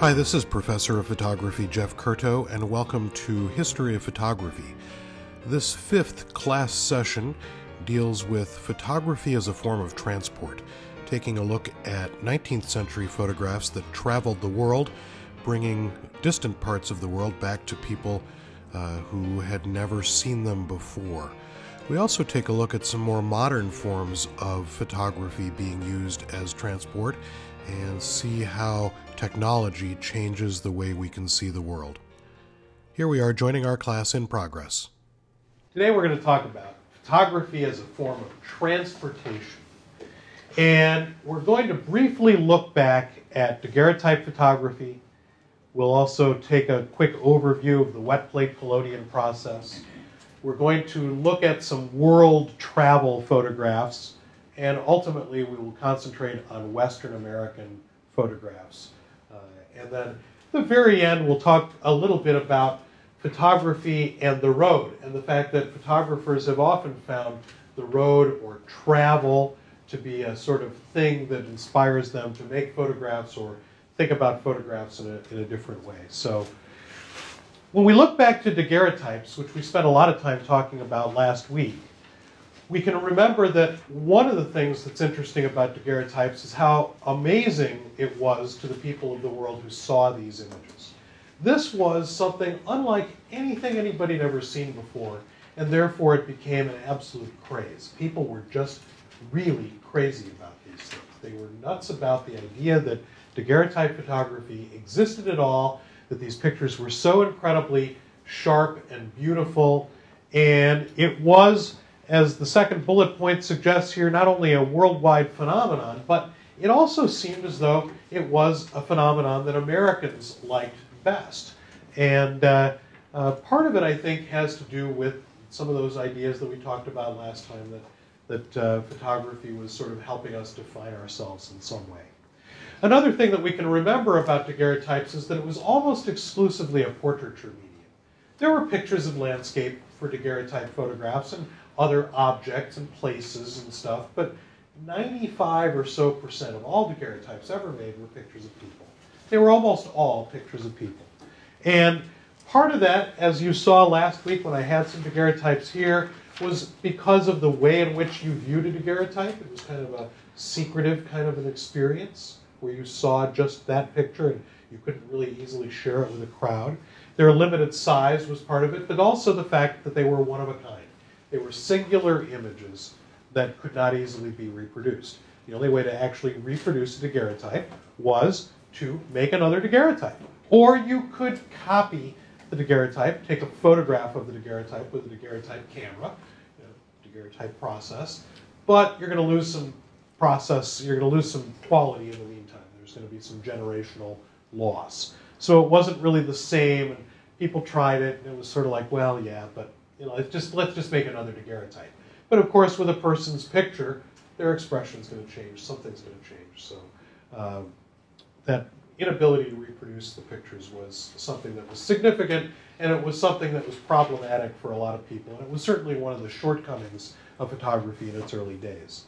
Hi, this is Professor of Photography Jeff Curto, and welcome to History of Photography. This fifth class session deals with photography as a form of transport, taking a look at 19th century photographs that traveled the world, bringing distant parts of the world back to people who had never seen them before. We also take a look at some more modern forms of photography being used as transport, and see how technology changes the way we can see the world. Here we are joining our class in progress. Today we're going to talk about photography as a form of transportation. And we're going to briefly look back at daguerreotype photography. We'll also take a quick overview of the wet plate collodion process. We're going to look at some world travel photographs. And ultimately, we will concentrate on Western American photographs. And then at the very end, we'll talk a little bit about photography and the road, and the fact that photographers have often found the road or travel to be a sort of thing that inspires them to make photographs or think about photographs in a different way. So when we look back to daguerreotypes, which we spent a lot of time talking about last week, we can remember that one of the things that's interesting about daguerreotypes is how amazing it was to the people of the world who saw these images. This was something unlike anything anybody had ever seen before, and therefore it became an absolute craze. People were just really crazy about these things. They were nuts about the idea that daguerreotype photography existed at all, that these pictures were so incredibly sharp and beautiful, and it was, as the second bullet point suggests here, not only a worldwide phenomenon, but it also seemed as though it was a phenomenon that Americans liked best. And part of it, I think, has to do with some of those ideas that we talked about last time, that photography was sort of helping us define ourselves in some way. Another thing that we can remember about daguerreotypes is that it was almost exclusively a portraiture medium. There were pictures of landscape for daguerreotype photographs, and other objects and places and stuff, but 95% or so of all daguerreotypes ever made were pictures of people. They were almost all pictures of people. And part of that, as you saw last week when I had some daguerreotypes here, was because of the way in which you viewed a daguerreotype. It was kind of a secretive kind of an experience where you saw just that picture and you couldn't really easily share it with a crowd. Their limited size was part of it, but also the fact that they were one of a kind. They were singular images that could not easily be reproduced. The only way to actually reproduce a daguerreotype was to make another daguerreotype. Or you could copy the daguerreotype, take a photograph of the daguerreotype with a daguerreotype camera, daguerreotype process, but you're going to lose some process, you're going to lose some quality in the meantime. There's going to be some generational loss. So it wasn't really the same, and people tried it, and it was sort of like, well, yeah, but let's just make another daguerreotype. But of course, with a person's picture, their expression's going to change. Something's going to change. So that inability to reproduce the pictures was something that was significant, and it was something that was problematic for a lot of people. And it was certainly one of the shortcomings of photography in its early days.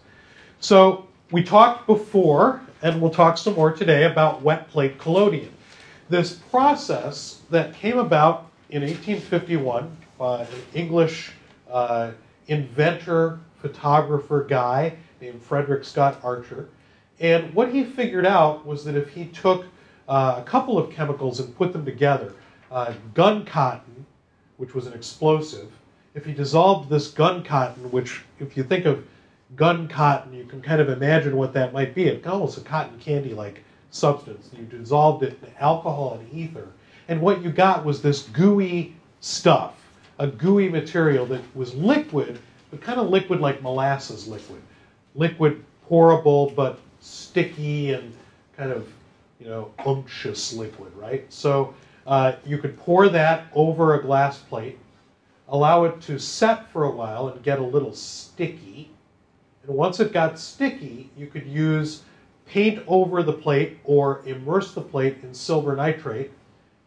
So we talked before, and we'll talk some more today, about wet plate collodion. This process that came about in 1851, an English inventor, photographer guy named Frederick Scott Archer. And what he figured out was that if he took a couple of chemicals and put them together, gun cotton, which was an explosive, if he dissolved this gun cotton, which if you think of gun cotton, you can kind of imagine what that might be. It's almost a cotton candy-like substance. You dissolved it in alcohol and ether. And what you got was this gooey stuff. A gooey material that was liquid, but kind of liquid like molasses liquid. Liquid, pourable, but sticky and kind of, unctuous liquid, right? So you could pour that over a glass plate, allow it to set for a while and get a little sticky. And once it got sticky, you could use paint over the plate or immerse the plate in silver nitrate,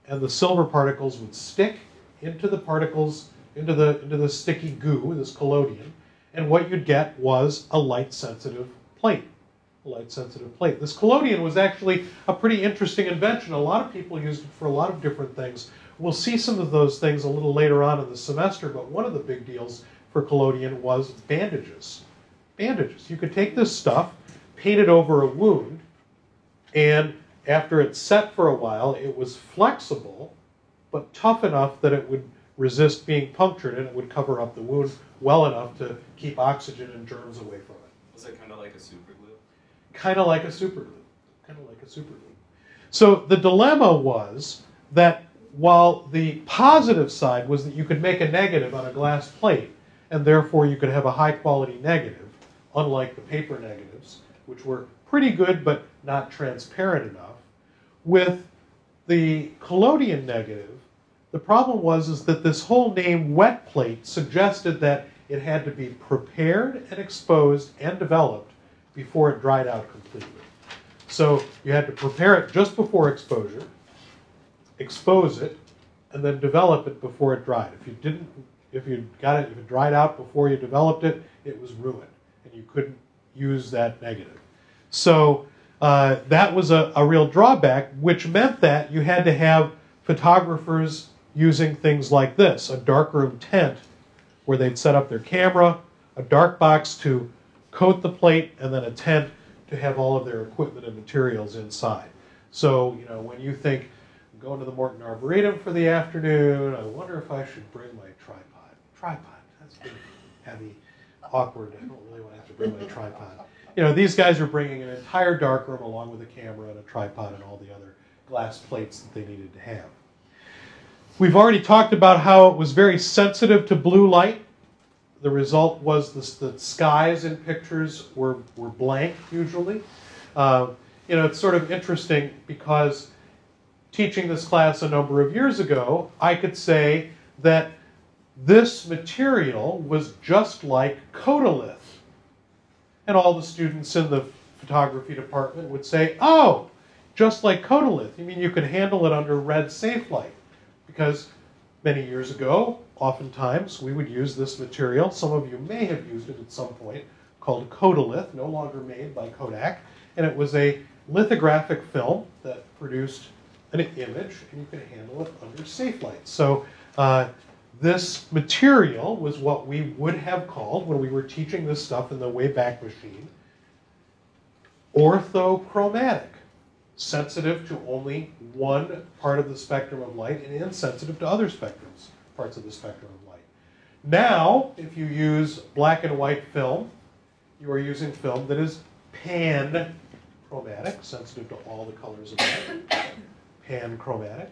and the silver particles would stick into the particles, into the sticky goo, this collodion, and what you'd get was a light-sensitive plate. light-sensitive plate. This collodion was actually a pretty interesting invention. A lot of people used it for a lot of different things. We'll see some of those things a little later on in the semester, but one of the big deals for collodion was bandages. Bandages. You could take this stuff, paint it over a wound, and after it's set for a while, it was flexible, but tough enough that it would resist being punctured, and it would cover up the wound well enough to keep oxygen and germs away from it. Was that kind of like a superglue? Kind of like a superglue. Kind of like a superglue. So the dilemma was that while the positive side was that you could make a negative on a glass plate, and therefore you could have a high-quality negative, unlike the paper negatives, which were pretty good but not transparent enough. With the collodion negative, the problem was is that this whole name wet plate suggested that it had to be prepared and exposed and developed before it dried out completely. So you had to prepare it just before exposure, expose it, and then develop it before it dried. If it dried out before you developed it, it was ruined, and you couldn't use that negative. So that was a real drawback, which meant that you had to have photographers using things like this, a darkroom tent where they'd set up their camera, a dark box to coat the plate, and then a tent to have all of their equipment and materials inside. So, you know, when you think, I'm going to the Morton Arboretum for the afternoon, I wonder if I should bring my tripod. Tripod, that's pretty heavy, awkward, I don't really want to have to bring my tripod. You know, these guys are bringing an entire darkroom along with a camera and a tripod and all the other glass plates that they needed to have. We've already talked about how it was very sensitive to blue light. The result was the skies in pictures were blank, usually. You know, it's sort of interesting because teaching this class a number of years ago, I could say that this material was just like Kodalith. And all the students in the photography department would say, oh, just like Kodalith. You mean you can handle it under red safe light? Because many years ago, oftentimes, we would use this material. Some of you may have used it at some point, called Kodalith, no longer made by Kodak. And it was a lithographic film that produced an image, and you could handle it under safe light. So this material was what we would have called, when we were teaching this stuff in the Wayback Machine, orthochromatic, sensitive to only one part of the spectrum of light and insensitive to other spectrums, parts of the spectrum of light. Now, if you use black and white film, you are using film that is panchromatic, sensitive to all the colors of light, panchromatic.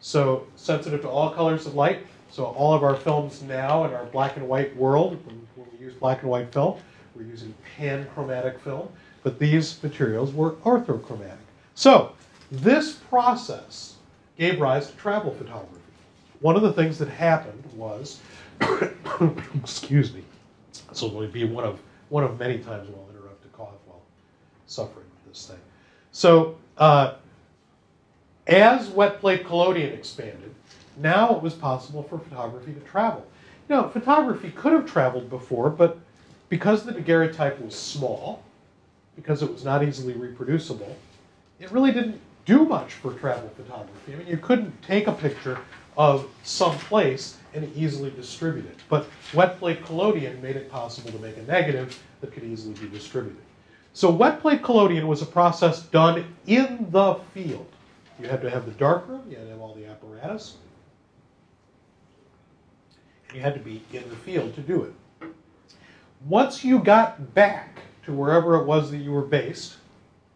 So sensitive to all colors of light. So all of our films now in our black and white world, when we use black and white film, we're using panchromatic film. But these materials were orthochromatic. So this process gave rise to travel photography. One of the things that happened was, excuse me, this will only be one of many times when I'll interrupt a cough while suffering with this thing. So as wet plate collodion expanded, now it was possible for photography to travel. You know, photography could have traveled before, but because the daguerreotype was small, because it was not easily reproducible, it really didn't do much for travel photography. I mean, you couldn't take a picture of some place and easily distribute it. But wet plate collodion made it possible to make a negative that could easily be distributed. So wet plate collodion was a process done in the field. You had to have the darkroom, you had to have all the apparatus, and you had to be in the field to do it. Once you got back to wherever it was that you were based,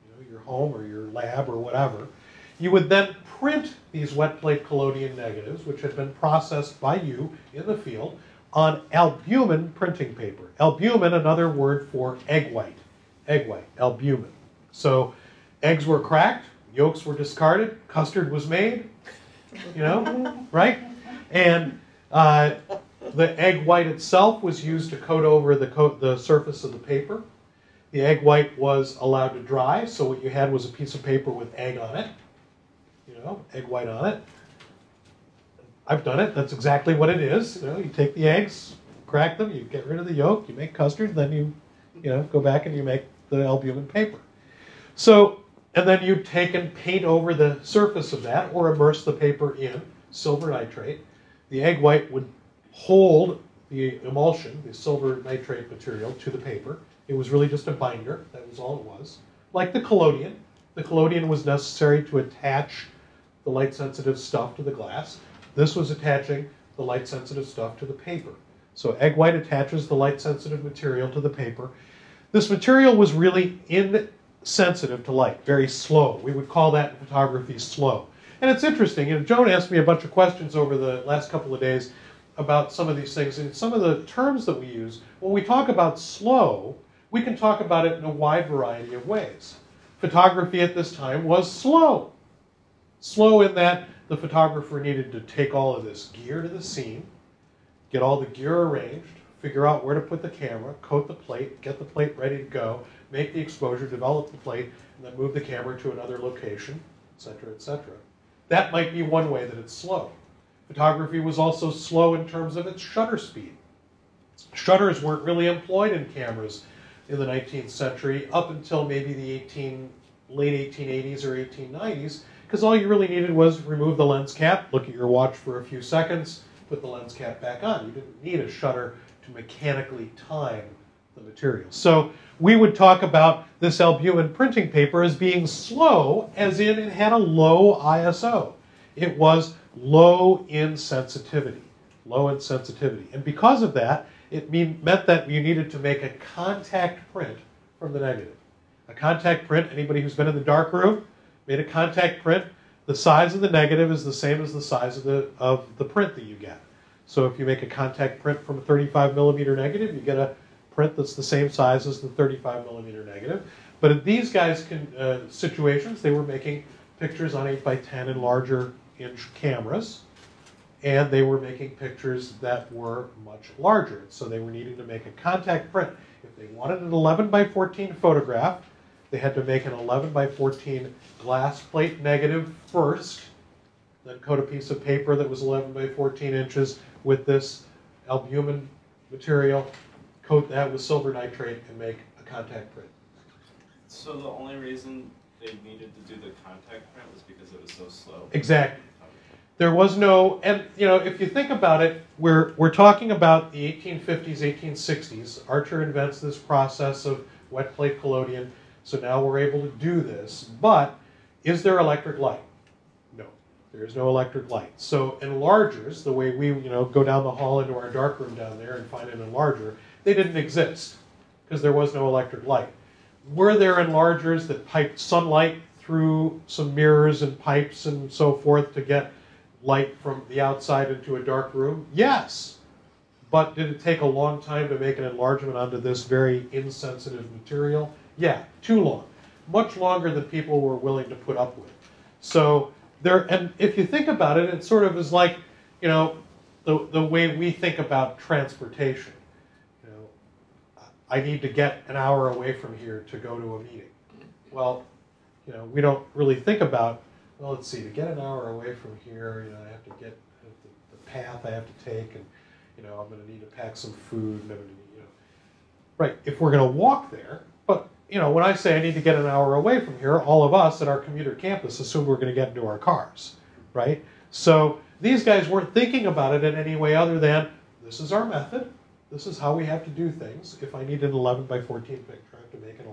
you know, your home or your lab or whatever, you would then print these wet plate collodion negatives, which had been processed by you in the field, on albumin printing paper. Albumin, another word for egg white. Egg white, albumin. So eggs were cracked, yolks were discarded, custard was made, you know, right? And the egg white itself was used to coat over the surface of the paper. The egg white was allowed to dry, so what you had was a piece of paper with egg on it, you know, egg white on it. I've done it, that's exactly what it is. You know, you take the eggs, crack them, you get rid of the yolk, you make custard, then you know, go back and you make the albumin paper. So, and then you take and paint over the surface of that or immerse the paper in silver nitrate. The egg white would hold the emulsion, the silver nitrate material, to the paper. It was really just a binder. That was all it was. Like the collodion. The collodion was necessary to attach the light-sensitive stuff to the glass. This was attaching the light-sensitive stuff to the paper. So egg white attaches the light-sensitive material to the paper. This material was really insensitive to light, very slow. We would call that in photography slow. And it's interesting, you know, Joan asked me a bunch of questions over the last couple of days about some of these things, and some of the terms that we use. When we talk about slow, we can talk about it in a wide variety of ways. Photography at this time was slow. Slow in that the photographer needed to take all of this gear to the scene, get all the gear arranged, figure out where to put the camera, coat the plate, get the plate ready to go, make the exposure, develop the plate, and then move the camera to another location, etc., etc. That might be one way that it's slow. Photography was also slow in terms of its shutter speed. Shutters weren't really employed in cameras in the 19th century up until maybe the late 1880s or 1890s, because all you really needed was remove the lens cap, look at your watch for a few seconds, put the lens cap back on. You didn't need a shutter to mechanically time the material. So we would talk about this albumin printing paper as being slow, as in it had a low ISO. It was low in sensitivity, low in sensitivity. And because of that, it meant that you needed to make a contact print from the negative. A contact print, anybody who's been in the darkroom made a contact print. The size of the negative is the same as the size of the print that you get. So if you make a contact print from a 35 millimeter negative, you get a print that's the same size as the 35 millimeter negative. But in these guys' situations, they were making pictures on 8x10 and larger inch cameras, and they were making pictures that were much larger. So they were needing to make a contact print. If they wanted an 11x14 photograph, they had to make an 11x14 glass plate negative first, then coat a piece of paper that was 11x14 inches with this albumin material, coat that with silver nitrate, and make a contact print. So the only reason they needed to do the contact print was because it was so slow. Exactly. There was no, and you know, if you think about it, we're talking about the 1850s, 1860s. Archer invents this process of wet plate collodion. So now we're able to do this, but is there electric light? No, there is no electric light. So enlargers, the way we go down the hall into our darkroom down there and find an enlarger, they didn't exist because there was no electric light. Were there enlargers that piped sunlight through some mirrors and pipes and so forth to get light from the outside into a dark room? Yes, but did it take a long time to make an enlargement onto this very insensitive material? Yeah, too long. Much longer than people were willing to put up with. So there, and if you think about it, it sort of is like, you know, the way we think about transportation. You know, I need to get an hour away from here to go to a meeting. Well, you know, we don't really think about, well, let's see, to get an hour away from here, you know, I have to get the path I have to take, and you know, I'm going to need to pack some food, and I'm going to need, you know, right? If we're going to walk there. But, you know, when I say I need to get an hour away from here, all of us at our commuter campus assume we're going to get into our cars, right? So these guys weren't thinking about it in any way other than, this is our method. This is how we have to do things. If I need an 11x14 picture, I have to make an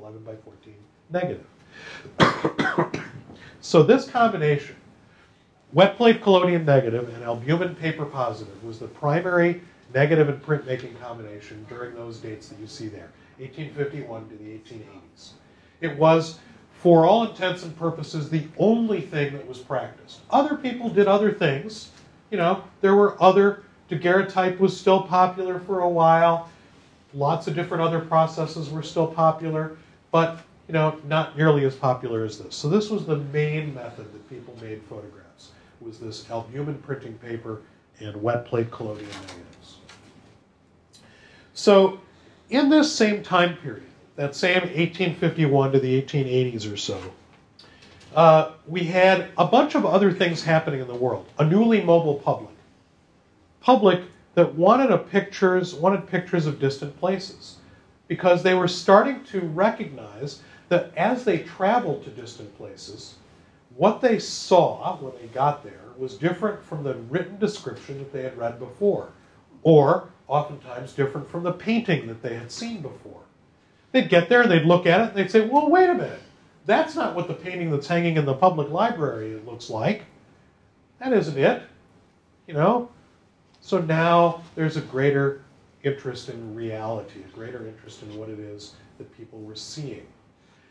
11x14 negative. So this combination, wet plate collodion negative and albumin paper positive, was the primary negative and printmaking combination during those dates that you see there. 1851 to the 1880s. It was, for all intents and purposes, the only thing that was practiced. Other people did other things. You know, there were other, daguerreotype was still popular for a while. Lots of different other processes were still popular, but, you know, not nearly as popular as this. So this was the main method that people made photographs, was this albumin printing paper and wet plate collodion negatives. So, in this same time period, that same 1851 to the 1880s or so, we had a bunch of other things happening in the world. A newly mobile public that wanted pictures of distant places. because they were starting to recognize that as they traveled to distant places, what they saw when they got there was different from the written description that they had read before, or oftentimes different from the painting that they had seen before. They'd get there and they'd look at it and they'd say, well, wait a minute, that's not what the painting that's hanging in the public library looks like. That isn't it, you know? So now there's a greater interest in reality, a greater interest in what it is that people were seeing.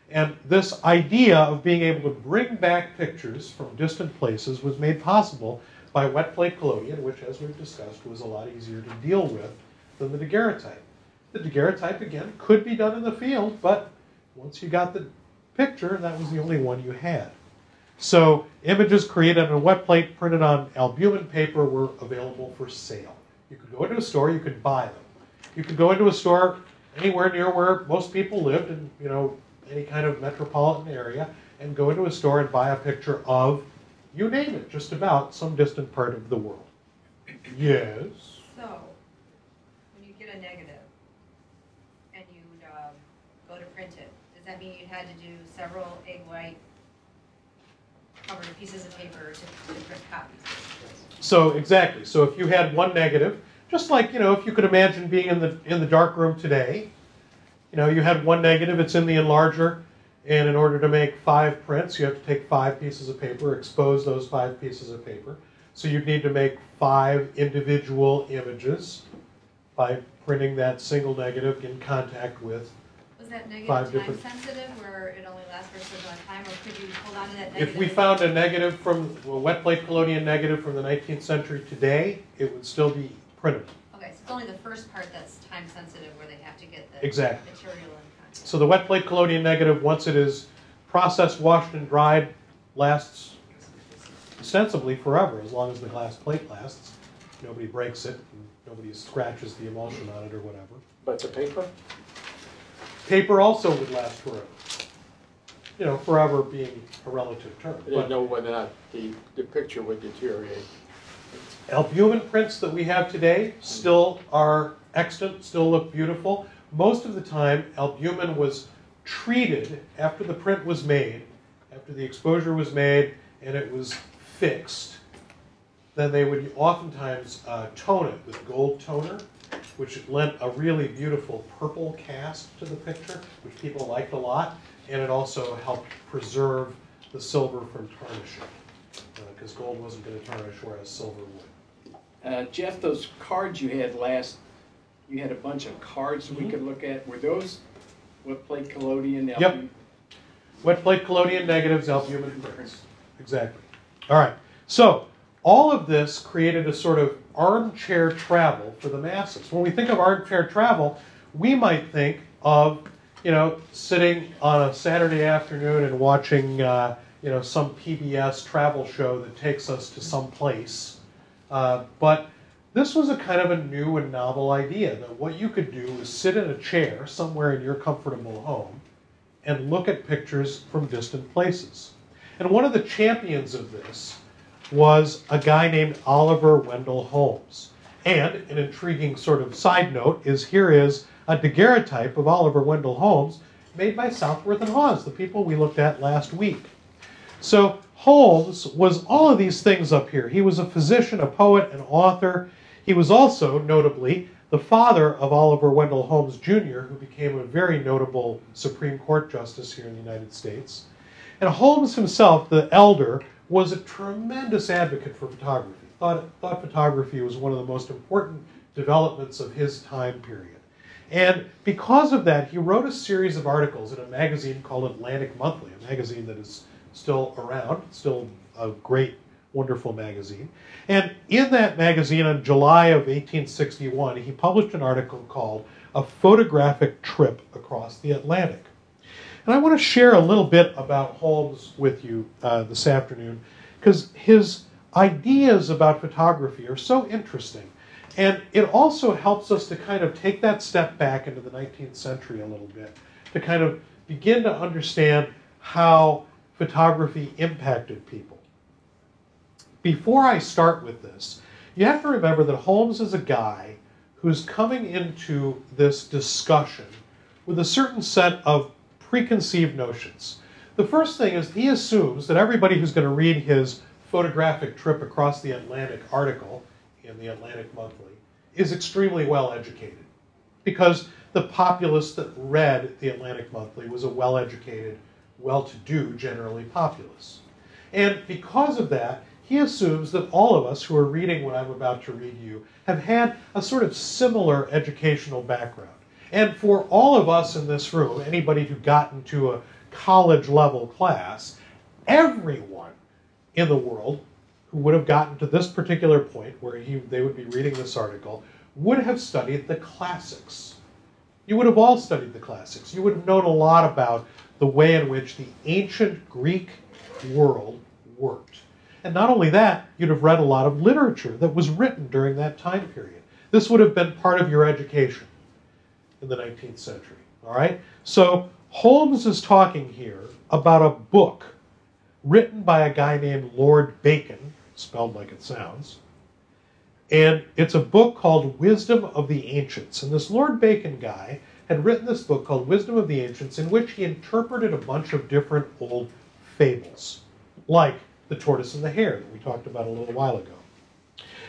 And this idea of being able to bring back pictures from distant places was made possible by wet plate collodion, which, as we've discussed, was a lot easier to deal with than the daguerreotype. The daguerreotype, again, could be done in the field, but once you got the picture, that was the only one you had. So images created on a wet plate printed on albumin paper were available for sale. You could go into a store, you could buy them. You could go into a store anywhere near where most people lived in, you know, any kind of metropolitan area, and go into a store and buy a picture of, you name it, just about some distant part of the world. Yes? So, when you get a negative and you go to print it, does that mean you had to do several egg white covered pieces of paper to print copies? So, exactly. So if you had one negative, just like, you know, if you could imagine being in the dark room today, you know, you had one negative, it's in the enlarger, and in order to make 5 prints, you have to take 5 pieces of paper, expose those 5 pieces of paper. So you'd need to make 5 individual images by printing that single negative in contact with 5 different... Was that negative time sensitive, where it only lasts for a certain amount of time, or could you hold on to that negative? If we found a negative from, a wet plate collodion negative from the 19th century today, it would still be printable. It's only the first part that's time sensitive where they have to get the material in contact. So the wet plate collodion negative, once it is processed, washed, and dried, lasts ostensibly forever, as long as the glass plate lasts. Nobody breaks it, and nobody scratches the emulsion on it or whatever. But the paper? Paper also would last forever. You know, forever being a relative term. I didn't know whether or not the picture would deteriorate. Albumin prints that we have today still are extant, still look beautiful. Most of the time, albumin was treated after the print was made, after the exposure was made, and it was fixed. Then they would oftentimes tone it with gold toner, which lent a really beautiful purple cast to the picture, which people liked a lot, and it also helped preserve the silver from tarnishing, because gold wasn't going to tarnish, whereas silver would. Jeff, those cards you had last, you had a bunch of cards we could look at. Were those wet plate collodion? Yep. Wet plate collodion negatives, albumin prints. Exactly. All right. So all of this created a sort of armchair travel for the masses. When we think of armchair travel, we might think of, you know, sitting on a Saturday afternoon and watching, you know, some PBS travel show that takes us to some place. But this was a kind of a new and novel idea, that what you could do was sit in a chair somewhere in your comfortable home and look at pictures from distant places. And one of the champions of this was a guy named Oliver Wendell Holmes. And an intriguing sort of side note is, here is a daguerreotype of Oliver Wendell Holmes made by Southworth and Hawes, the people we looked at last week. So Holmes was all of these things up here. He was a physician, a poet, an author. He was also, notably, the father of Oliver Wendell Holmes, Jr., who became a very notable Supreme Court justice here in the United States. And Holmes himself, the elder, was a tremendous advocate for photography. Thought photography was one of the most important developments of his time period. And because of that, he wrote a series of articles in a magazine called Atlantic Monthly, a magazine that is still around, still a great, wonderful magazine. And in that magazine, in July of 1861, he published an article called A Photographic Trip Across the Atlantic. And I want to share a little bit about Holmes with you this afternoon, because his ideas about photography are so interesting. And it also helps us to kind of take that step back into the 19th century a little bit, to kind of begin to understand how photography impacted people. Before I start with this, you have to remember that Holmes is a guy who's coming into this discussion with a certain set of preconceived notions. The first thing is he assumes that everybody who's going to read his photographic trip across the Atlantic article in the Atlantic Monthly is extremely well educated, because the populace that read the Atlantic Monthly was a well-educated, well-to-do, generally populace. And because of that, he assumes that all of us who are reading what I'm about to read you have had a sort of similar educational background. And for all of us in this room, anybody who got into a college-level class, everyone in the world who would have gotten to this particular point where they would be reading this article would have studied the classics. You would have all studied the classics. You would have known a lot about the way in which the ancient Greek world worked. And not only that, you'd have read a lot of literature that was written during that time period. This would have been part of your education in the 19th century. All right? So Holmes is talking here about a book written by a guy named Lord Bacon, spelled like it sounds. And it's a book called Wisdom of the Ancients. And this Lord Bacon guy had written this book called Wisdom of the Ancients, in which he interpreted a bunch of different old fables, like the tortoise and the hare that we talked about a little while ago.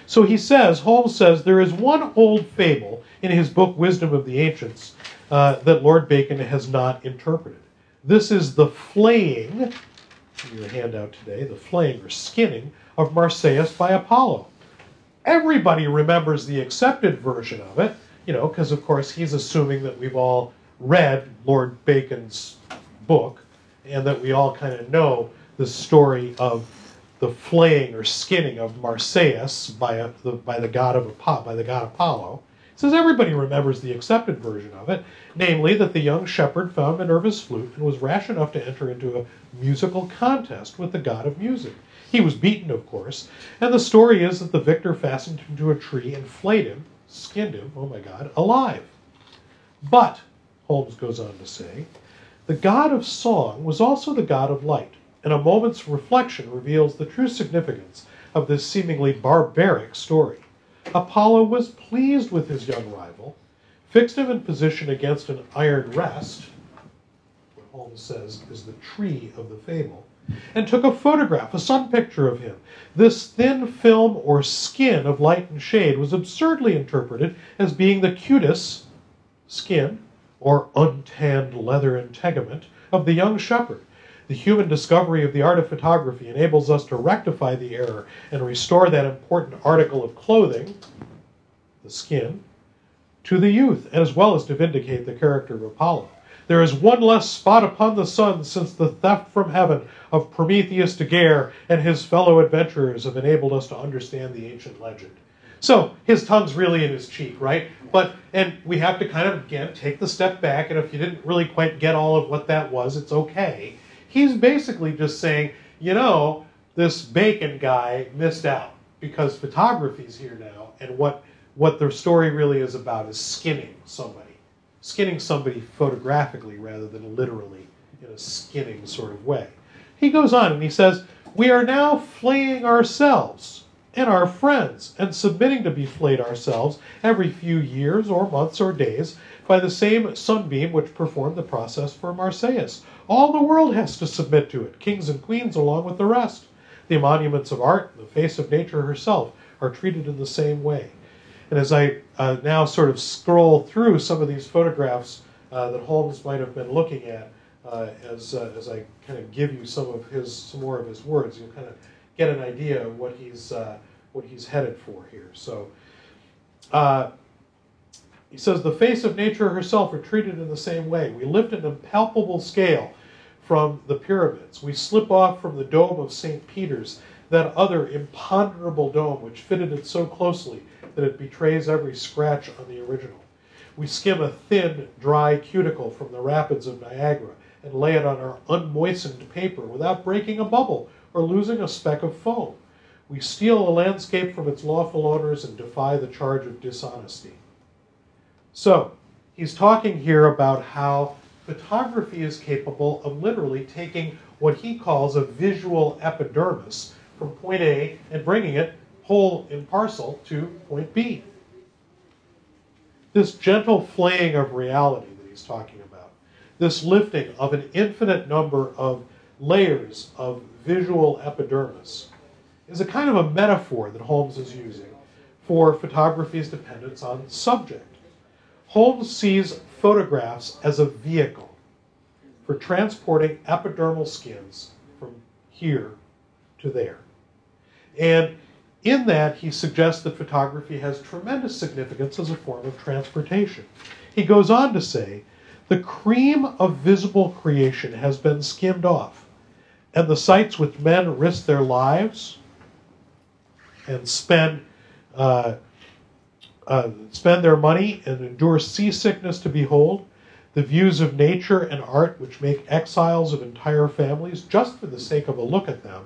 So he says, Holmes says, there is one old fable in his book Wisdom of the Ancients that Lord Bacon has not interpreted. This is the flaying, your handout today, the flaying or skinning of Marsyas by Apollo. Everybody remembers the accepted version of it, you know, because of course he's assuming that we've all read Lord Bacon's book and that we all kind of know the story of the flaying or skinning of Marsyas by the god Apollo. It says everybody remembers the accepted version of it, namely that the young shepherd found Minerva's flute and was rash enough to enter into a musical contest with the god of music. He was beaten, of course, and the story is that the victor fastened him to a tree and flayed him, skinned him, oh my god, alive. But, Holmes goes on to say, the god of song was also the god of light, and a moment's reflection reveals the true significance of this seemingly barbaric story. Apollo was pleased with his young rival, fixed him in position against an iron rest, what Holmes says is the tree of the fable, and took a photograph, a sun picture of him. This thin film or skin of light and shade was absurdly interpreted as being the cutis, skin, or untanned leather integument of the young shepherd. The human discovery of the art of photography enables us to rectify the error and restore that important article of clothing, the skin, to the youth, as well as to vindicate the character of Apollo. There is one less spot upon the sun since the theft from heaven of Prometheus Daguerre and his fellow adventurers have enabled us to understand the ancient legend. So his tongue's really in his cheek, right? And we have to kind of, again, take the step back, and if you didn't really quite get all of what that was, it's okay. He's basically just saying, you know, this Bacon guy missed out because photography's here now, and what the story really is about is skinning somebody photographically rather than literally in a skinning sort of way. He goes on and he says, we are now flaying ourselves and our friends and submitting to be flayed ourselves every few years or months or days by the same sunbeam which performed the process for Marsyas. All the world has to submit to it, kings and queens along with the rest. The monuments of art, the face of nature herself, are treated in the same way. And as I now sort of scroll through some of these photographs that Holmes might have been looking at, as I kind of give you some more of his words, you'll kind of get an idea of what he's headed for here. So he says, the face of nature herself are treated in the same way. We lift an impalpable scale from the pyramids. We slip off from the dome of St. Peter's, that other imponderable dome which fitted it so closely that it betrays every scratch on the original. We skim a thin, dry cuticle from the rapids of Niagara and lay it on our unmoistened paper without breaking a bubble or losing a speck of foam. We steal a landscape from its lawful owners and defy the charge of dishonesty. So, he's talking here about how photography is capable of literally taking what he calls a visual epidermis from point A and bringing it whole and parcel to point B. This gentle flaying of reality that he he's talking about. This lifting of an infinite number of layers of visual epidermis is a kind of a metaphor that Holmes is using for photography's dependence on subject. Holmes sees photographs as a vehicle for transporting epidermal skins from here to there. And in that, he suggests that photography has tremendous significance as a form of transportation. He goes on to say, the cream of visible creation has been skimmed off, and the sites which men risk their lives and spend their money and endure seasickness to behold, the views of nature and art which make exiles of entire families just for the sake of a look at them,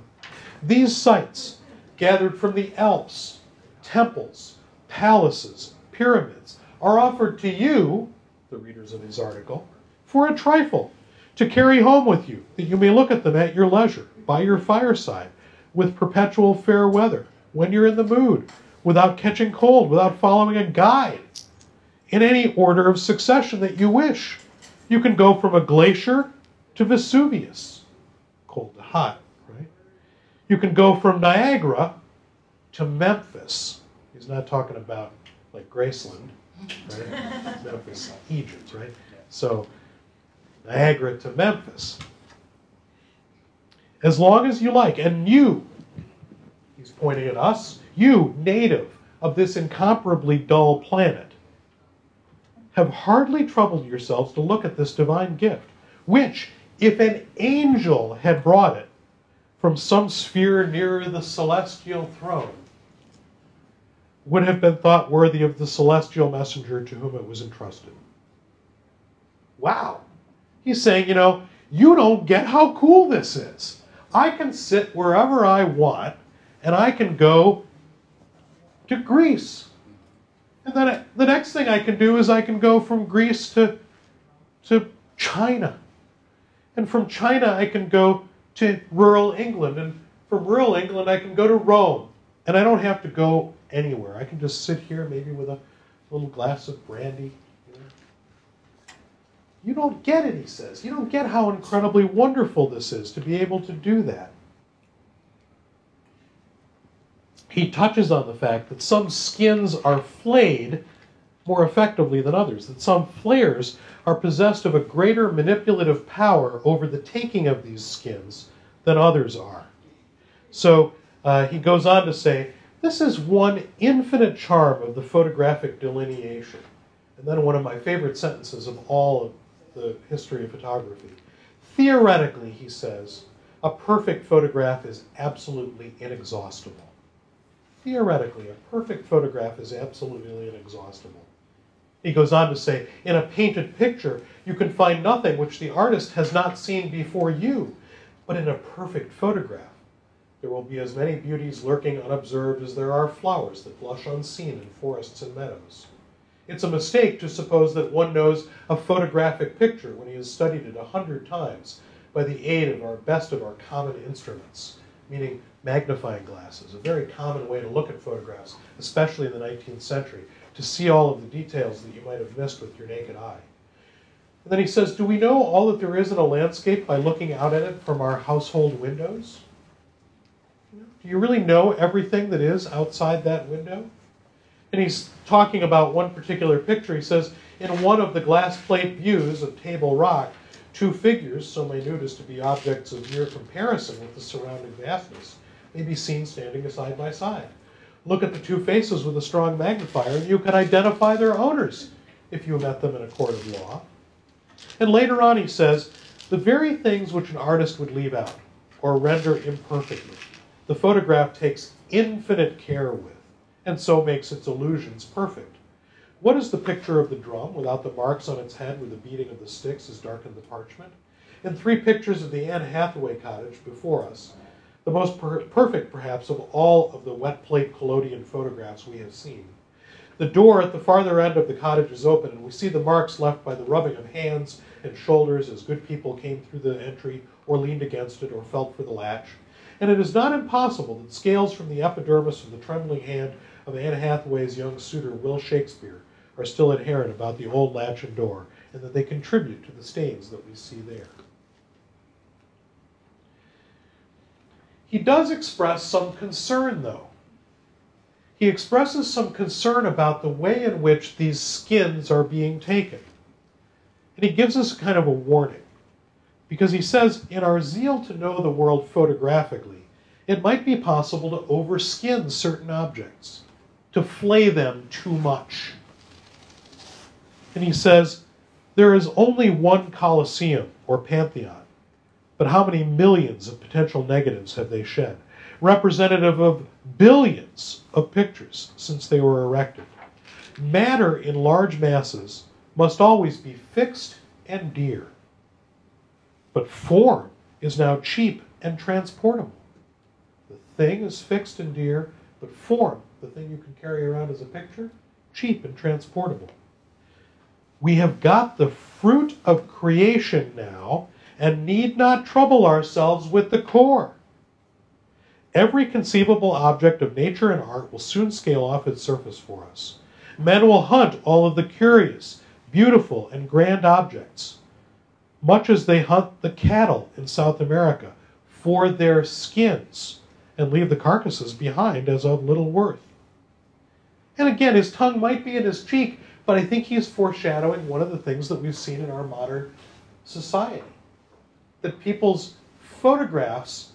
these sites gathered from the Alps, temples, palaces, pyramids, are offered to you, the readers of his article, for a trifle, to carry home with you, that you may look at them at your leisure, by your fireside, with perpetual fair weather, when you're in the mood, without catching cold, without following a guide, in any order of succession that you wish. You can go from a glacier to Vesuvius, cold to hot, right? You can go from Niagara to Memphis. He's not talking about like Graceland, right? Memphis, Egypt, right? So Niagara to Memphis. As long as you like, and you, he's pointing at us, you, native of this incomparably dull planet, have hardly troubled yourselves to look at this divine gift, which, if an angel had brought it from some sphere nearer the celestial throne, would have been thought worthy of the celestial messenger to whom it was entrusted. Wow. He's saying, you know, you don't get how cool this is. I can sit wherever I want, and I can go to Greece. And then the next thing I can do is I can go from Greece to China. And from China, I can go to rural England. And from rural England, I can go to Rome. And I don't have to go anywhere. I can just sit here maybe with a little glass of brandy. You don't get it, he says. You don't get how incredibly wonderful this is to be able to do that. He touches on the fact that some skins are flayed more effectively than others, that some flayers are possessed of a greater manipulative power over the taking of these skins than others are. So he goes on to say, this is one infinite charm of the photographic delineation. And then one of my favorite sentences of all of the history of photography. Theoretically, he says, a perfect photograph is absolutely inexhaustible. Theoretically, a perfect photograph is absolutely inexhaustible. He goes on to say, in a painted picture, you can find nothing which the artist has not seen before you. But in a perfect photograph, there will be as many beauties lurking unobserved as there are flowers that blush unseen in forests and meadows. It's a mistake to suppose that one knows a photographic picture when he has studied it 100 times by the aid of our best of our common instruments, meaning magnifying glasses, a very common way to look at photographs, especially in the 19th century, to see all of the details that you might have missed with your naked eye. And then he says, do we know all that there is in a landscape by looking out at it from our household windows? Do you really know everything that is outside that window? And he's talking about one particular picture. He says, in one of the glass plate views of Table Rock, two figures, so minute as to be objects of mere comparison with the surrounding vastness, may be seen standing side by side. Look at the two faces with a strong magnifier, and you can identify their owners if you met them in a court of law. And later on, he says, the very things which an artist would leave out or render imperfectly, the photograph takes infinite care with, and so makes its illusions perfect. What is the picture of the drum without the marks on its head where the beating of the sticks has darkened the parchment? And three pictures of the Anne Hathaway cottage before us, the most perfect, perhaps, of all of the wet plate collodion photographs we have seen. The door at the farther end of the cottage is open, and we see the marks left by the rubbing of hands and shoulders as good people came through the entry or leaned against it or felt for the latch. And it is not impossible that scales from the epidermis of the trembling hand of Anne Hathaway's young suitor, Will Shakespeare, are still inherent about the old latch and door, and that they contribute to the stains that we see there. He does express some concern, though. He expresses some concern about the way in which these skins are being taken. And he gives us kind of a warning, because he says, in our zeal to know the world photographically, it might be possible to overskin certain objects, to flay them too much. And he says, there is only one Colosseum or Pantheon, but how many millions of potential negatives have they shed, representative of billions of pictures since they were erected? Matter in large masses must always be fixed and dear, but form is now cheap and transportable. The thing is fixed and dear, but form, the thing you can carry around as a picture, cheap and transportable. We have got the fruit of creation now and need not trouble ourselves with the core. Every conceivable object of nature and art will soon scale off its surface for us. Men will hunt all of the curious, beautiful, and grand objects, much as they hunt the cattle in South America for their skins, and leave the carcasses behind as of little worth. And again, his tongue might be in his cheek, but I think he's foreshadowing one of the things that we've seen in our modern society, that people's photographs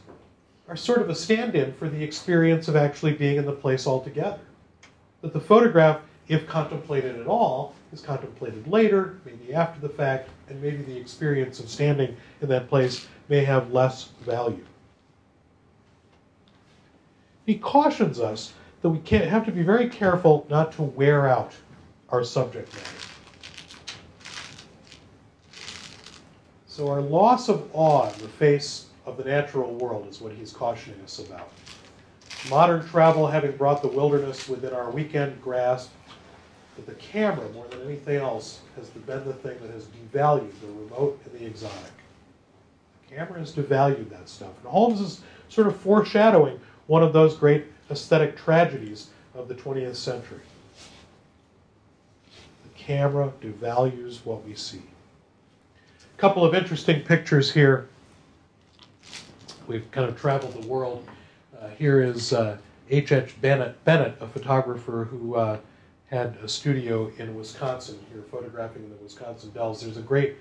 are sort of a stand-in for the experience of actually being in the place altogether. That the photograph, if contemplated at all, is contemplated later, maybe after the fact, and maybe the experience of standing in that place may have less value. He cautions us that we have to be very careful not to wear out our subject matter. So our loss of awe in the face of the natural world is what he's cautioning us about. Modern travel having brought the wilderness within our weekend grasp, but the camera, more than anything else, has been the thing that has devalued the remote and the exotic. The camera has devalued that stuff. And Holmes is sort of foreshadowing one of those great aesthetic tragedies of the 20th century. The camera devalues what we see. A couple of interesting pictures here. We've kind of traveled the world. Here is H.H. Bennett, a photographer who had a studio in Wisconsin here, photographing in the Wisconsin Dells. There's a great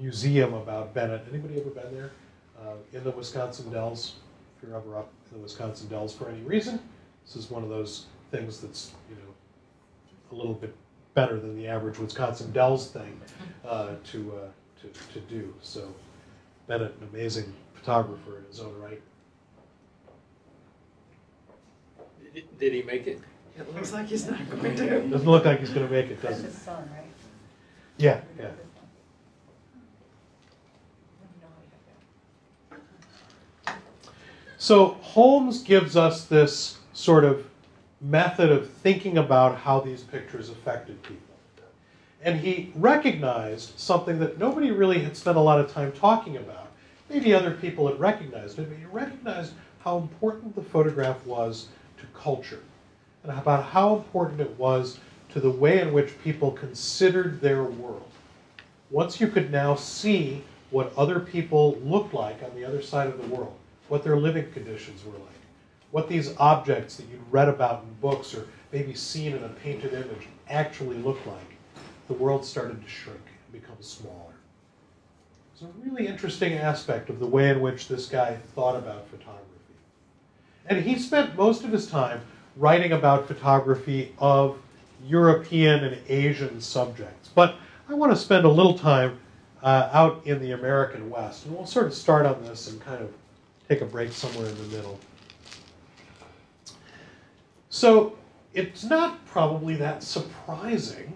museum about Bennett. Anybody ever been there? In the Wisconsin Dells? If you're ever up in the Wisconsin Dells for any reason, this is one of those things that's a little bit better than the average Wisconsin Dells thing to do. So Bennett, an amazing photographer in his own right. Did he make it? It looks like he's not going to. It doesn't look like he's going to make it, does it? That's his son, right? Yeah, yeah. So Holmes gives us this sort of method of thinking about how these pictures affected people. And he recognized something that nobody really had spent a lot of time talking about. Maybe other people had recognized it, but he recognized how important the photograph was to culture, and about how important it was to the way in which people considered their world. Once you could now see what other people looked like on the other side of the world, what their living conditions were like, what these objects that you'd read about in books or maybe seen in a painted image actually looked like, the world started to shrink and become smaller. It's a really interesting aspect of the way in which this guy thought about photography. And he spent most of his time writing about photography of European and Asian subjects. But I want to spend a little time out in the American West. And we'll sort of start on this and kind of take a break somewhere in the middle. So it's not probably that surprising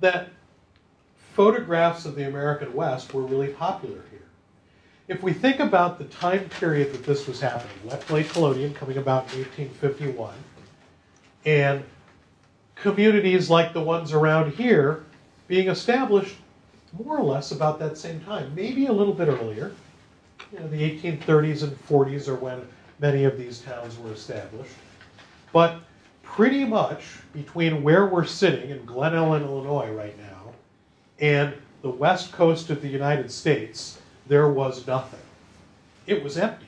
that photographs of the American West were really popular here. If we think about the time period that this was happening, late Colonial, coming about in 1851, and communities like the ones around here being established more or less about that same time, maybe a little bit earlier. The 1830s and 40s are when many of these towns were established. But pretty much between where we're sitting in Glen Ellen, Illinois right now, and the west coast of the United States, there was nothing. It was empty.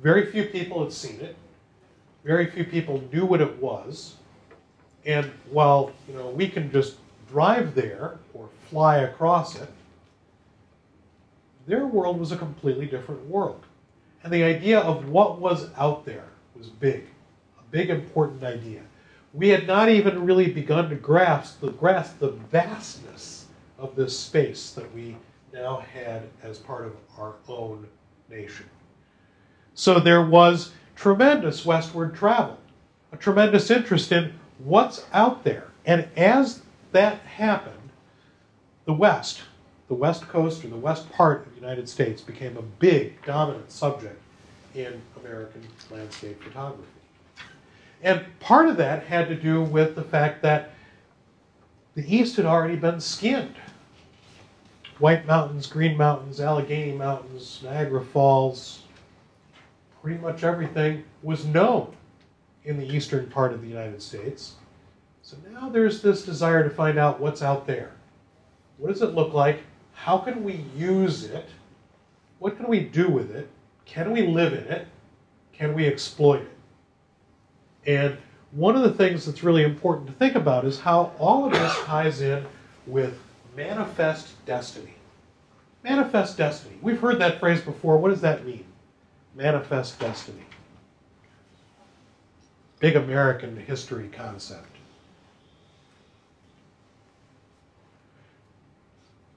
Very few people had seen it. Very few people knew what it was. And while, you know, we can just drive there or fly across it, their world was a completely different world. And the idea of what was out there was big, a big important idea. We had not even really begun to grasp the vastness of this space that we now had as part of our own nation. So there was tremendous westward travel, a tremendous interest in what's out there. And as that happened, the West Coast or the West part of the United States became a big, dominant subject in American landscape photography. And part of that had to do with the fact that the East had already been skinned. White Mountains, Green Mountains, Allegheny Mountains, Niagara Falls, pretty much everything was known in the eastern part of the United States. So now there's this desire to find out what's out there. What does it look like? How can we use it? What can we do with it? Can we live in it? Can we exploit it? And one of the things that's really important to think about is how all of this ties in with manifest destiny. Manifest destiny. We've heard that phrase before. What does that mean? Manifest destiny. Big American history concept.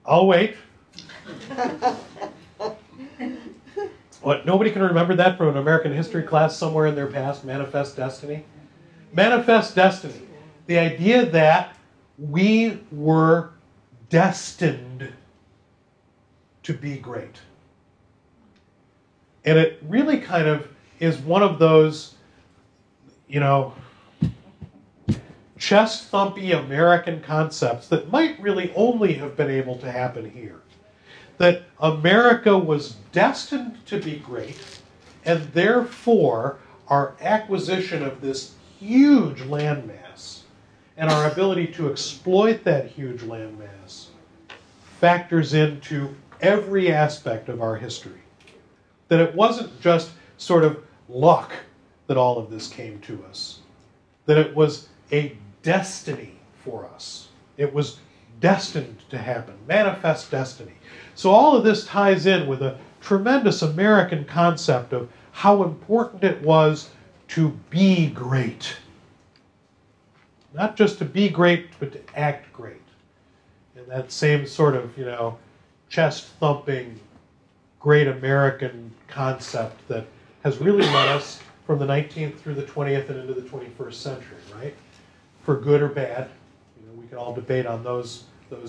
I'll wait. What, nobody can remember that from an American history class somewhere in their past? Manifest destiny? Manifest destiny. The idea that we were destined to be great. And it really kind of is one of those, you know, chest-thumpy American concepts that might really only have been able to happen here. That America was destined to be great, and therefore our acquisition of this huge landmass and our ability to exploit that huge landmass factors into every aspect of our history. That it wasn't just sort of luck that all of this came to us. That it was a destiny for us. It was destined to happen, manifest destiny. So all of this ties in with a tremendous American concept of how important it was to be great. Not just to be great, but to act great. And that same sort of, you know, chest-thumping, great American concept that has really led us from the 19th through the 20th and into the 21st century, right? For good or bad, you know, we can all debate on those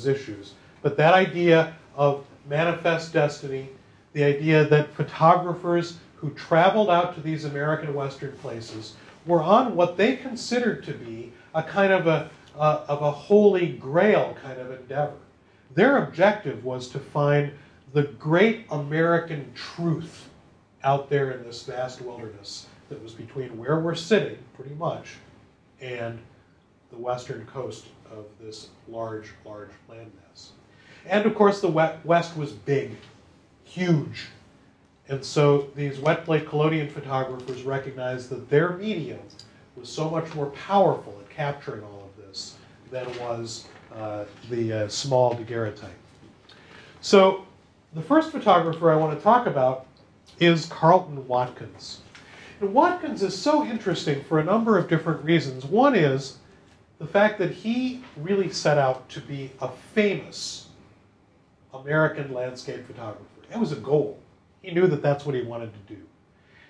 issues. But that idea of manifest destiny, the idea that photographers who traveled out to these American Western places were on what they considered to be a kind of a holy grail kind of endeavor. Their objective was to find the great American truth out there in this vast wilderness that was between where we're sitting, pretty much, and the western coast of this large, large landmass. And of course the West was big, huge. And so these wet plate collodion photographers recognized that their medium was so much more powerful at capturing all of this than was the small daguerreotype. So the first photographer I want to talk about is Carleton Watkins. And Watkins is so interesting for a number of different reasons. One is the fact that he really set out to be a famous American landscape photographer. It was a goal. He knew that that's what he wanted to do.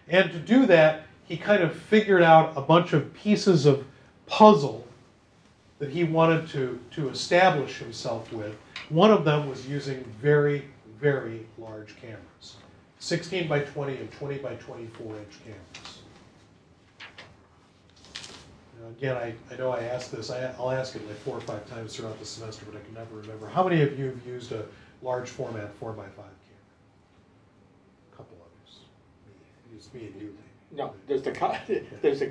And to do that, he kind of figured out a bunch of pieces of puzzle that he wanted to establish himself with. One of them was using very, very large cameras. 16 by 20 and 20 by 24 inch cameras. Again, I know I asked this. I'll ask it like 4 or 5 times throughout the semester, but I can never remember. How many of you have used a large format 4 by 5 camera? A couple others. Just me and you. No, does the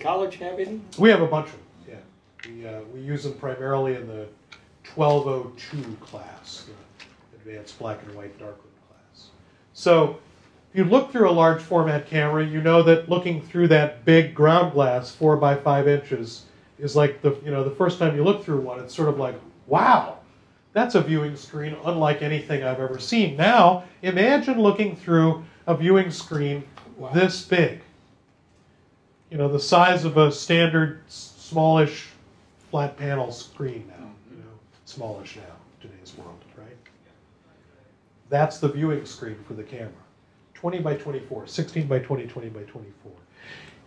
college have any? We have a bunch of them. Yeah, we use them primarily in the 1202 class, the advanced black and white darkroom class. So if you look through a large format camera, you know that looking through that big ground glass 4 by 5 inches is like the, you know, the first time you look through one, it's sort of like, wow, that's a viewing screen unlike anything I've ever seen. Now, imagine looking through a viewing screen this big. You know, the size of a standard smallish flat panel screen now, you know, smallish now, today's world, right? That's the viewing screen for the camera. 20 by 24, 16 by 20, 20 by 24.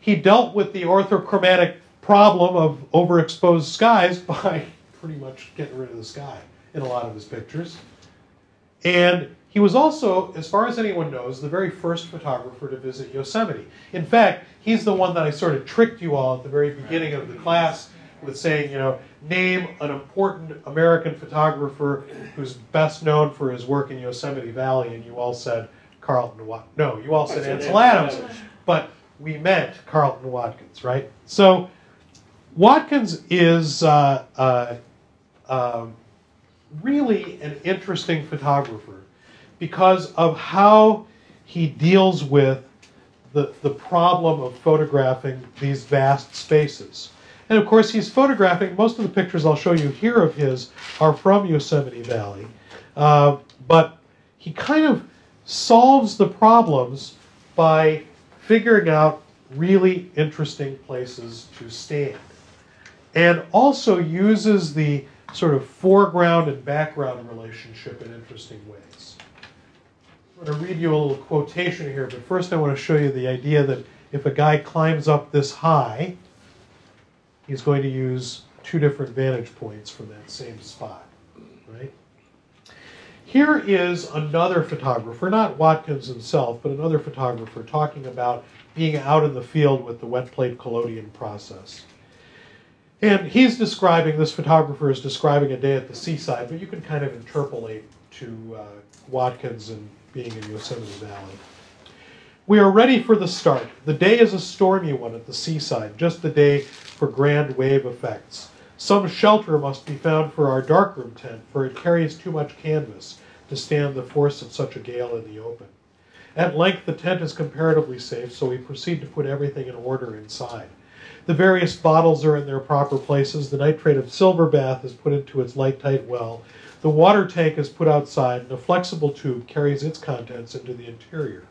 He dealt with the orthochromatic problem of overexposed skies by pretty much getting rid of the sky in a lot of his pictures. And he was also, as far as anyone knows, the very first photographer to visit Yosemite. In fact, he's the one that I sort of tricked you all at the very beginning of the class with saying, you know, name an important American photographer who's best known for his work in Yosemite Valley, and you all said Carleton Watkins. No, you all said Ansel Adams, but we meant Carleton Watkins, right? So Watkins is really an interesting photographer because of how he deals with the problem of photographing these vast spaces. And of course, he's photographing, most of the pictures I'll show you here of his are from Yosemite Valley. But he kind of solves the problems by figuring out really interesting places to stand. And also uses the sort of foreground and background relationship in interesting ways. I'm going to read you a little quotation here, but first I want to show you the idea that if a guy climbs up this high, he's going to use two different vantage points from that same spot, right? Here is another photographer, not Watkins himself, but another photographer talking about being out in the field with the wet plate collodion process. And he's describing, this photographer is describing a day at the seaside, but you can kind of interpolate to Watkins and being in Yosemite Valley. We are ready for the start. The day is a stormy one at the seaside, just the day for grand wave effects. Some shelter must be found for our darkroom tent, for it carries too much canvas to stand the force of such a gale in the open. At length, the tent is comparatively safe, so we proceed to put everything in order inside. The various bottles are in their proper places. The nitrate of silver bath is put into its light-tight well. The water tank is put outside, and a flexible tube carries its contents into the interior.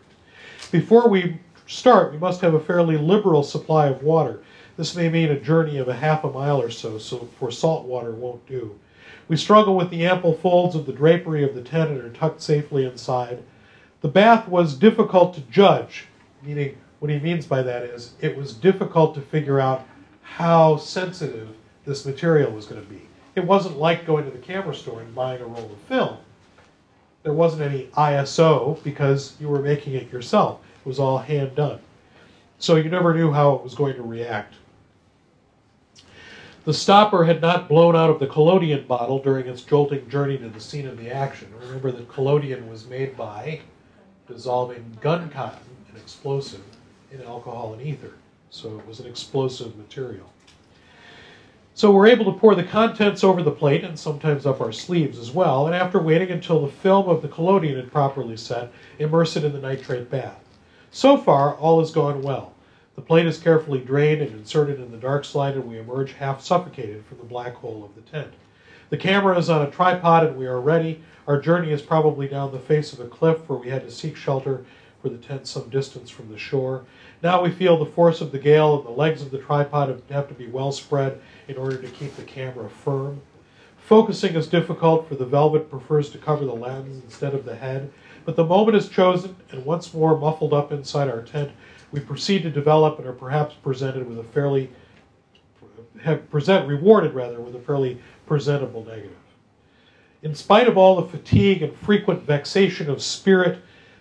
Before we start, we must have a fairly liberal supply of water. This may mean a journey of a half a mile or so, for salt water won't do. We struggle with the ample folds of the drapery of the tent and are tucked safely inside. The bath was difficult to judge, meaning what he means by that is it was difficult to figure out how sensitive this material was going to be. It wasn't like going to the camera store and buying a roll of film. There wasn't any ISO because you were making it yourself. It was all hand done. So you never knew how it was going to react. The stopper had not blown out of the collodion bottle during its jolting journey to the scene of the action. Remember that collodion was made by dissolving gun cotton, an explosive, in alcohol and ether, so it was an explosive material. So we're able to pour the contents over the plate and sometimes up our sleeves as well, and after waiting until the film of the collodion had properly set, immerse it in the nitrate bath. So far, all has gone well. The plate is carefully drained and inserted in the dark slide, and we emerge half suffocated from the black hole of the tent. The camera is on a tripod and we are ready. Our journey is probably down the face of a cliff, for we had to seek shelter for the tent some distance from the shore. Now we feel the force of the gale, and the legs of the tripod have to be well spread in order to keep the camera firm. Focusing is difficult, for the velvet prefers to cover the lens instead of the head, but the moment is chosen, and once more muffled up inside our tent, we proceed to develop and are perhaps presented with a fairly rewarded rather with a fairly presentable negative. In spite of all the fatigue and frequent vexation of spirit,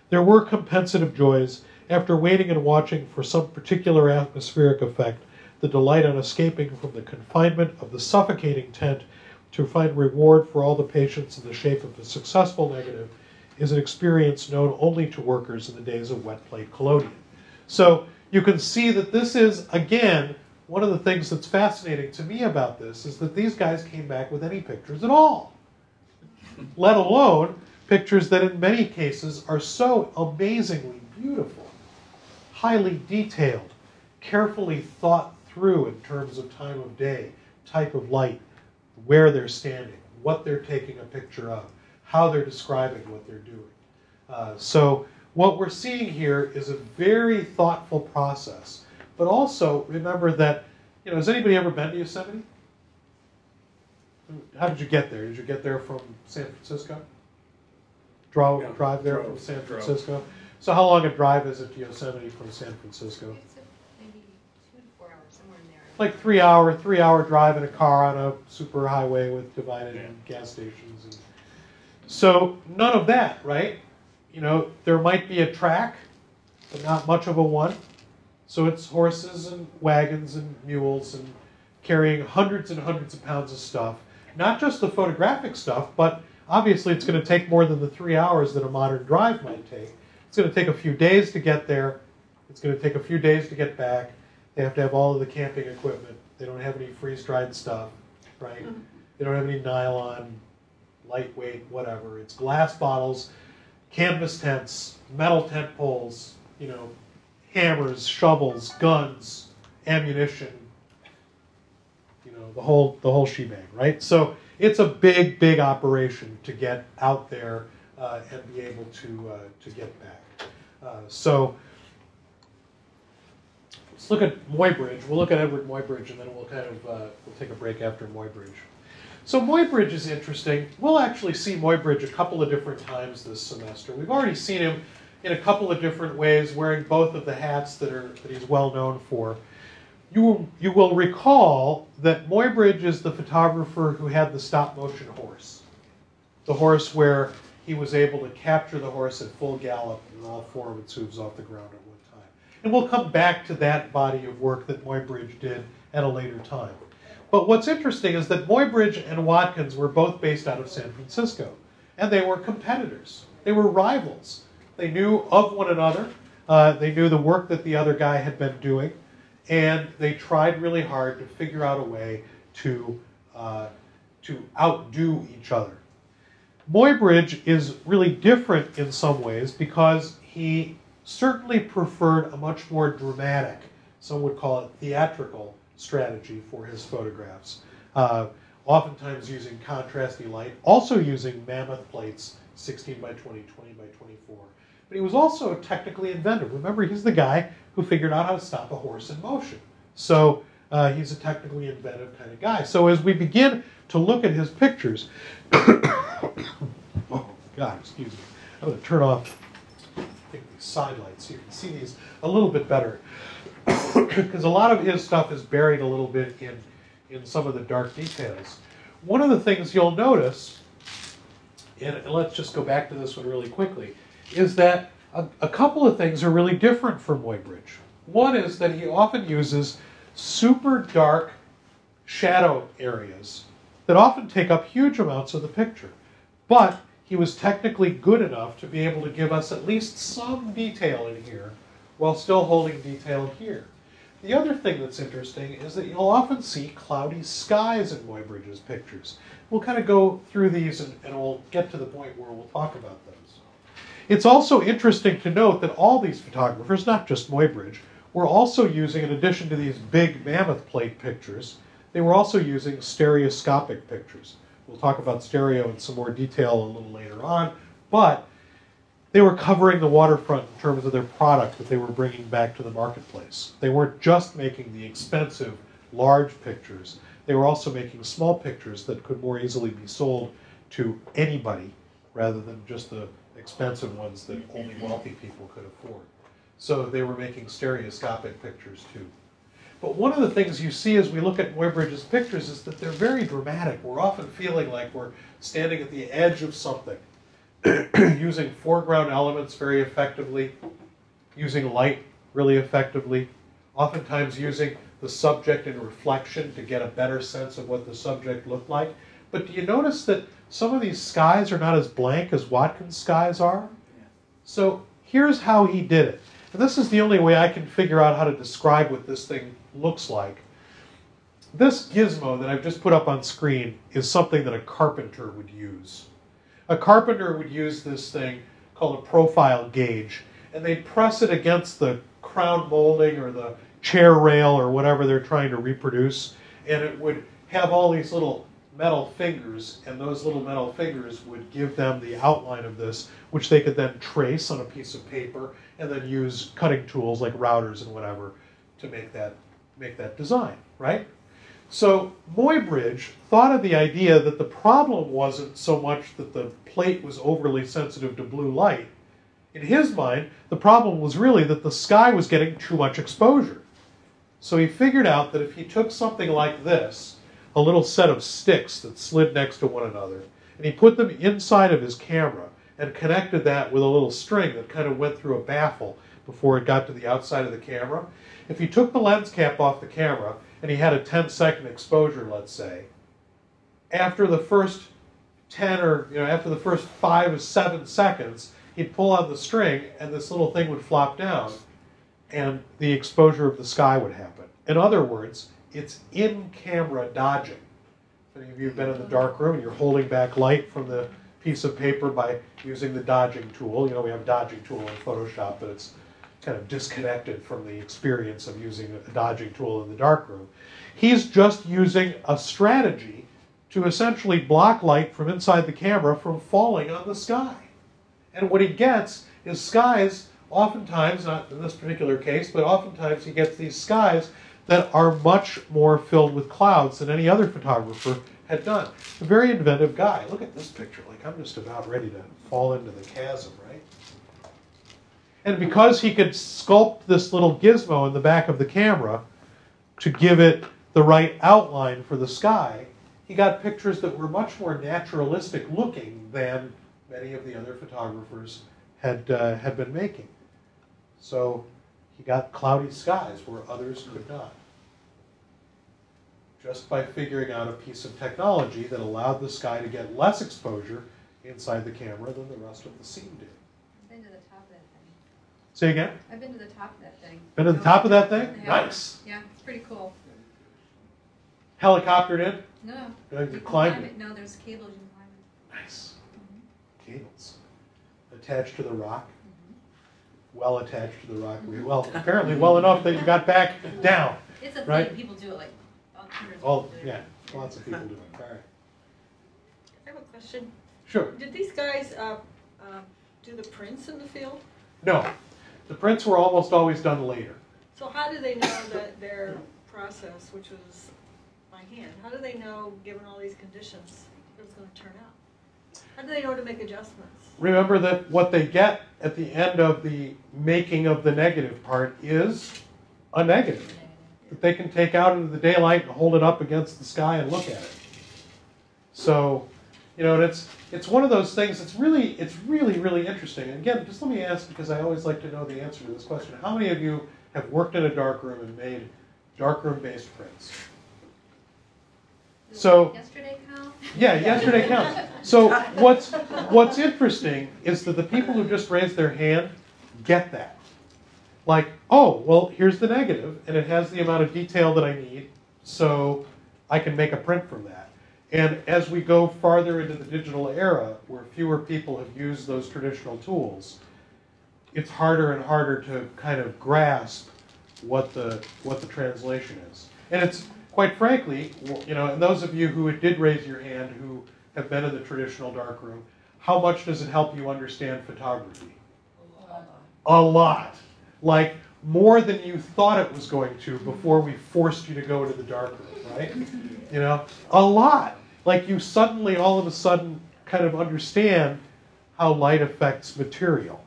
there were compensative joys. After waiting and watching for some particular atmospheric effect, the delight on escaping from the confinement of the suffocating tent to find reward for all the patience in the shape of a successful negative is an experience known only to workers in the days of wet plate collodion. So you can see that this is, again, one of the things that's fascinating to me about this is that these guys came back with any pictures at all, let alone pictures that in many cases are so amazingly beautiful, highly detailed, carefully thought through in terms of time of day, type of light, where they're standing, what they're taking a picture of, how they're describing what they're doing. So what we're seeing here is a very thoughtful process. But also remember that, you know, has anybody ever been to Yosemite? How did you get there? Did you get there from San Francisco? Drive there from San Francisco? Drove. So how long a drive is it to Yosemite from San Francisco? It's maybe 2 to 4 hours, somewhere in there. Like three-hour drive in a car on a super highway with divided gas stations. And so none of that, right? You know, there might be a track, but not much of a one. So it's horses and wagons and mules and carrying hundreds and hundreds of pounds of stuff. Not just the photographic stuff, but obviously it's going to take more than the 3 hours that a modern drive might take. It's going to take a few days to get there. It's going to take a few days to get back. They have to have all of the camping equipment. They don't have any freeze-dried stuff, right? They don't have any nylon, lightweight, whatever. It's glass bottles, canvas tents, metal tent poles, you know, hammers, shovels, guns, ammunition, you know, the whole shebang, right? So it's a big, big operation to get out there and be able to get back. So let's look at Muybridge. We'll look at Edward Muybridge, and then we'll kind of we'll take a break after Muybridge. So Muybridge is interesting. We'll actually see Muybridge a couple of different times this semester. We've already seen him in a couple of different ways, wearing both of the hats that he's well known for. You will recall that Muybridge is the photographer who had the stop-motion horse, the horse where he was able to capture the horse at full gallop and all four of its hooves off the ground at one time. And we'll come back to that body of work that Muybridge did at a later time. But what's interesting is that Muybridge and Watkins were both based out of San Francisco, and they were competitors. They were rivals. They knew of one another. They knew the work that the other guy had been doing. And they tried really hard to figure out a way to outdo each other. Muybridge is really different in some ways because he certainly preferred a much more dramatic, some would call it theatrical, strategy for his photographs. Oftentimes using contrasty light, also using mammoth plates, 16 by 20, 20 by 24. But he was also technically inventive. Remember, he's the guy who figured out how to stop a horse in motion. So he's a technically inventive kind of guy. So as we begin to look at his pictures, oh God, excuse me. I'm going to turn off these side lights so you can see these a little bit better. Because a lot of his stuff is buried a little bit in some of the dark details. One of the things you'll notice, and let's just go back to this one really quickly, is that a couple of things are really different from Muybridge. One is that he often uses super dark shadow areas that often take up huge amounts of the picture. But he was technically good enough to be able to give us at least some detail in here while still holding detail here. The other thing that's interesting is that you'll often see cloudy skies in Muybridge's pictures. We'll kind of go through these and we'll get to the point where we'll talk about those. It's also interesting to note that all these photographers, not just Muybridge, were also using, in addition to these big mammoth plate pictures, they were also using stereoscopic pictures. We'll talk about stereo in some more detail a little later on, but they were covering the waterfront in terms of their product that they were bringing back to the marketplace. They weren't just making the expensive, large pictures. They were also making small pictures that could more easily be sold to anybody rather than just the expensive ones that only wealthy people could afford. So they were making stereoscopic pictures too. But one of the things you see as we look at Muybridge's pictures is that they're very dramatic. We're often feeling like we're standing at the edge of something. Using foreground elements very effectively, using light really effectively, oftentimes using the subject in reflection to get a better sense of what the subject looked like. But do you notice that some of these skies are not as blank as Watkins' skies are? Yeah. So here's how he did it. And this is the only way I can figure out how to describe what this thing looks like. This gizmo that I've just put up on screen is something that a carpenter would use. A carpenter would use this thing called a profile gauge, and they'd press it against the crown molding or the chair rail or whatever they're trying to reproduce, and it would have all these little metal fingers, and those little metal fingers would give them the outline of this, which they could then trace on a piece of paper and then use cutting tools like routers and whatever to make that design, right? So Muybridge thought of the idea that the problem wasn't so much that the plate was overly sensitive to blue light. In his mind, the problem was really that the sky was getting too much exposure. So he figured out that if he took something like this, a little set of sticks that slid next to one another, and he put them inside of his camera and connected that with a little string that kind of went through a baffle before it got to the outside of the camera. If he took the lens cap off the camera and he had a 10-second exposure, let's say, after the first 10 or, after the first 5 or 7 seconds, he'd pull on the string and this little thing would flop down and the exposure of the sky would happen. In other words, it's in-camera dodging. If any of you have been in the dark room and you're holding back light from the piece of paper by using the dodging tool, we have a dodging tool in Photoshop, but it's kind of disconnected from the experience of using a dodging tool in the dark room. He's just using a strategy to essentially block light from inside the camera from falling on the sky. And what he gets is skies, oftentimes, not in this particular case, but oftentimes he gets these skies that are much more filled with clouds than any other photographer had done. A very inventive guy. Look at this picture. I'm just about ready to fall into the chasm, right? And because he could sculpt this little gizmo in the back of the camera to give it the right outline for the sky, he got pictures that were much more naturalistic looking than many of the other photographers had been making. So he got cloudy skies where others could not, just by figuring out a piece of technology that allowed the sky to get less exposure inside the camera than the rest of the scene did. I've been to the top of that thing. Say again? I've been to the top of that thing. Been to the top of that thing? Yeah. Nice. Yeah, it's pretty cool. Helicoptered in? No. You climbed it? No, there's cables you climb it. Nice. Mm-hmm. Cables. Attached to the rock? Well attached to the rock. Well, apparently well enough that you got back down. It's a thing. Right? People do it like hundreds of people do it. Yeah, lots of people do it. All right. I have a question. Sure. Did these guys do the prints in the field? No. The prints were almost always done later. So how do they know that their process, which was by hand, how do they know, given all these conditions, it was going to turn out? How do they know to make adjustments? Remember that what they get at the end of the making of the negative part is a negative that they can take out into the daylight and hold it up against the sky and look at it. So, and it's one of those things that's really interesting. And again, just let me ask, because I always like to know the answer to this question. How many of you have worked in a dark room and made darkroom-based prints? So yesterday counts? Yeah, yesterday counts. So what's interesting is that the people who just raised their hand get that. Like, oh, well, here's the negative, and it has the amount of detail that I need, so I can make a print from that. And as we go farther into the digital era, where fewer people have used those traditional tools, it's harder and harder to kind of grasp what the translation is. And it's quite frankly, and those of you who did raise your hand who have been in the traditional darkroom, how much does it help you understand photography? A lot. A lot. Like, more than you thought it was going to before we forced you to go into the darkroom, right? A lot. Like, you suddenly, all of a sudden, kind of understand how light affects material.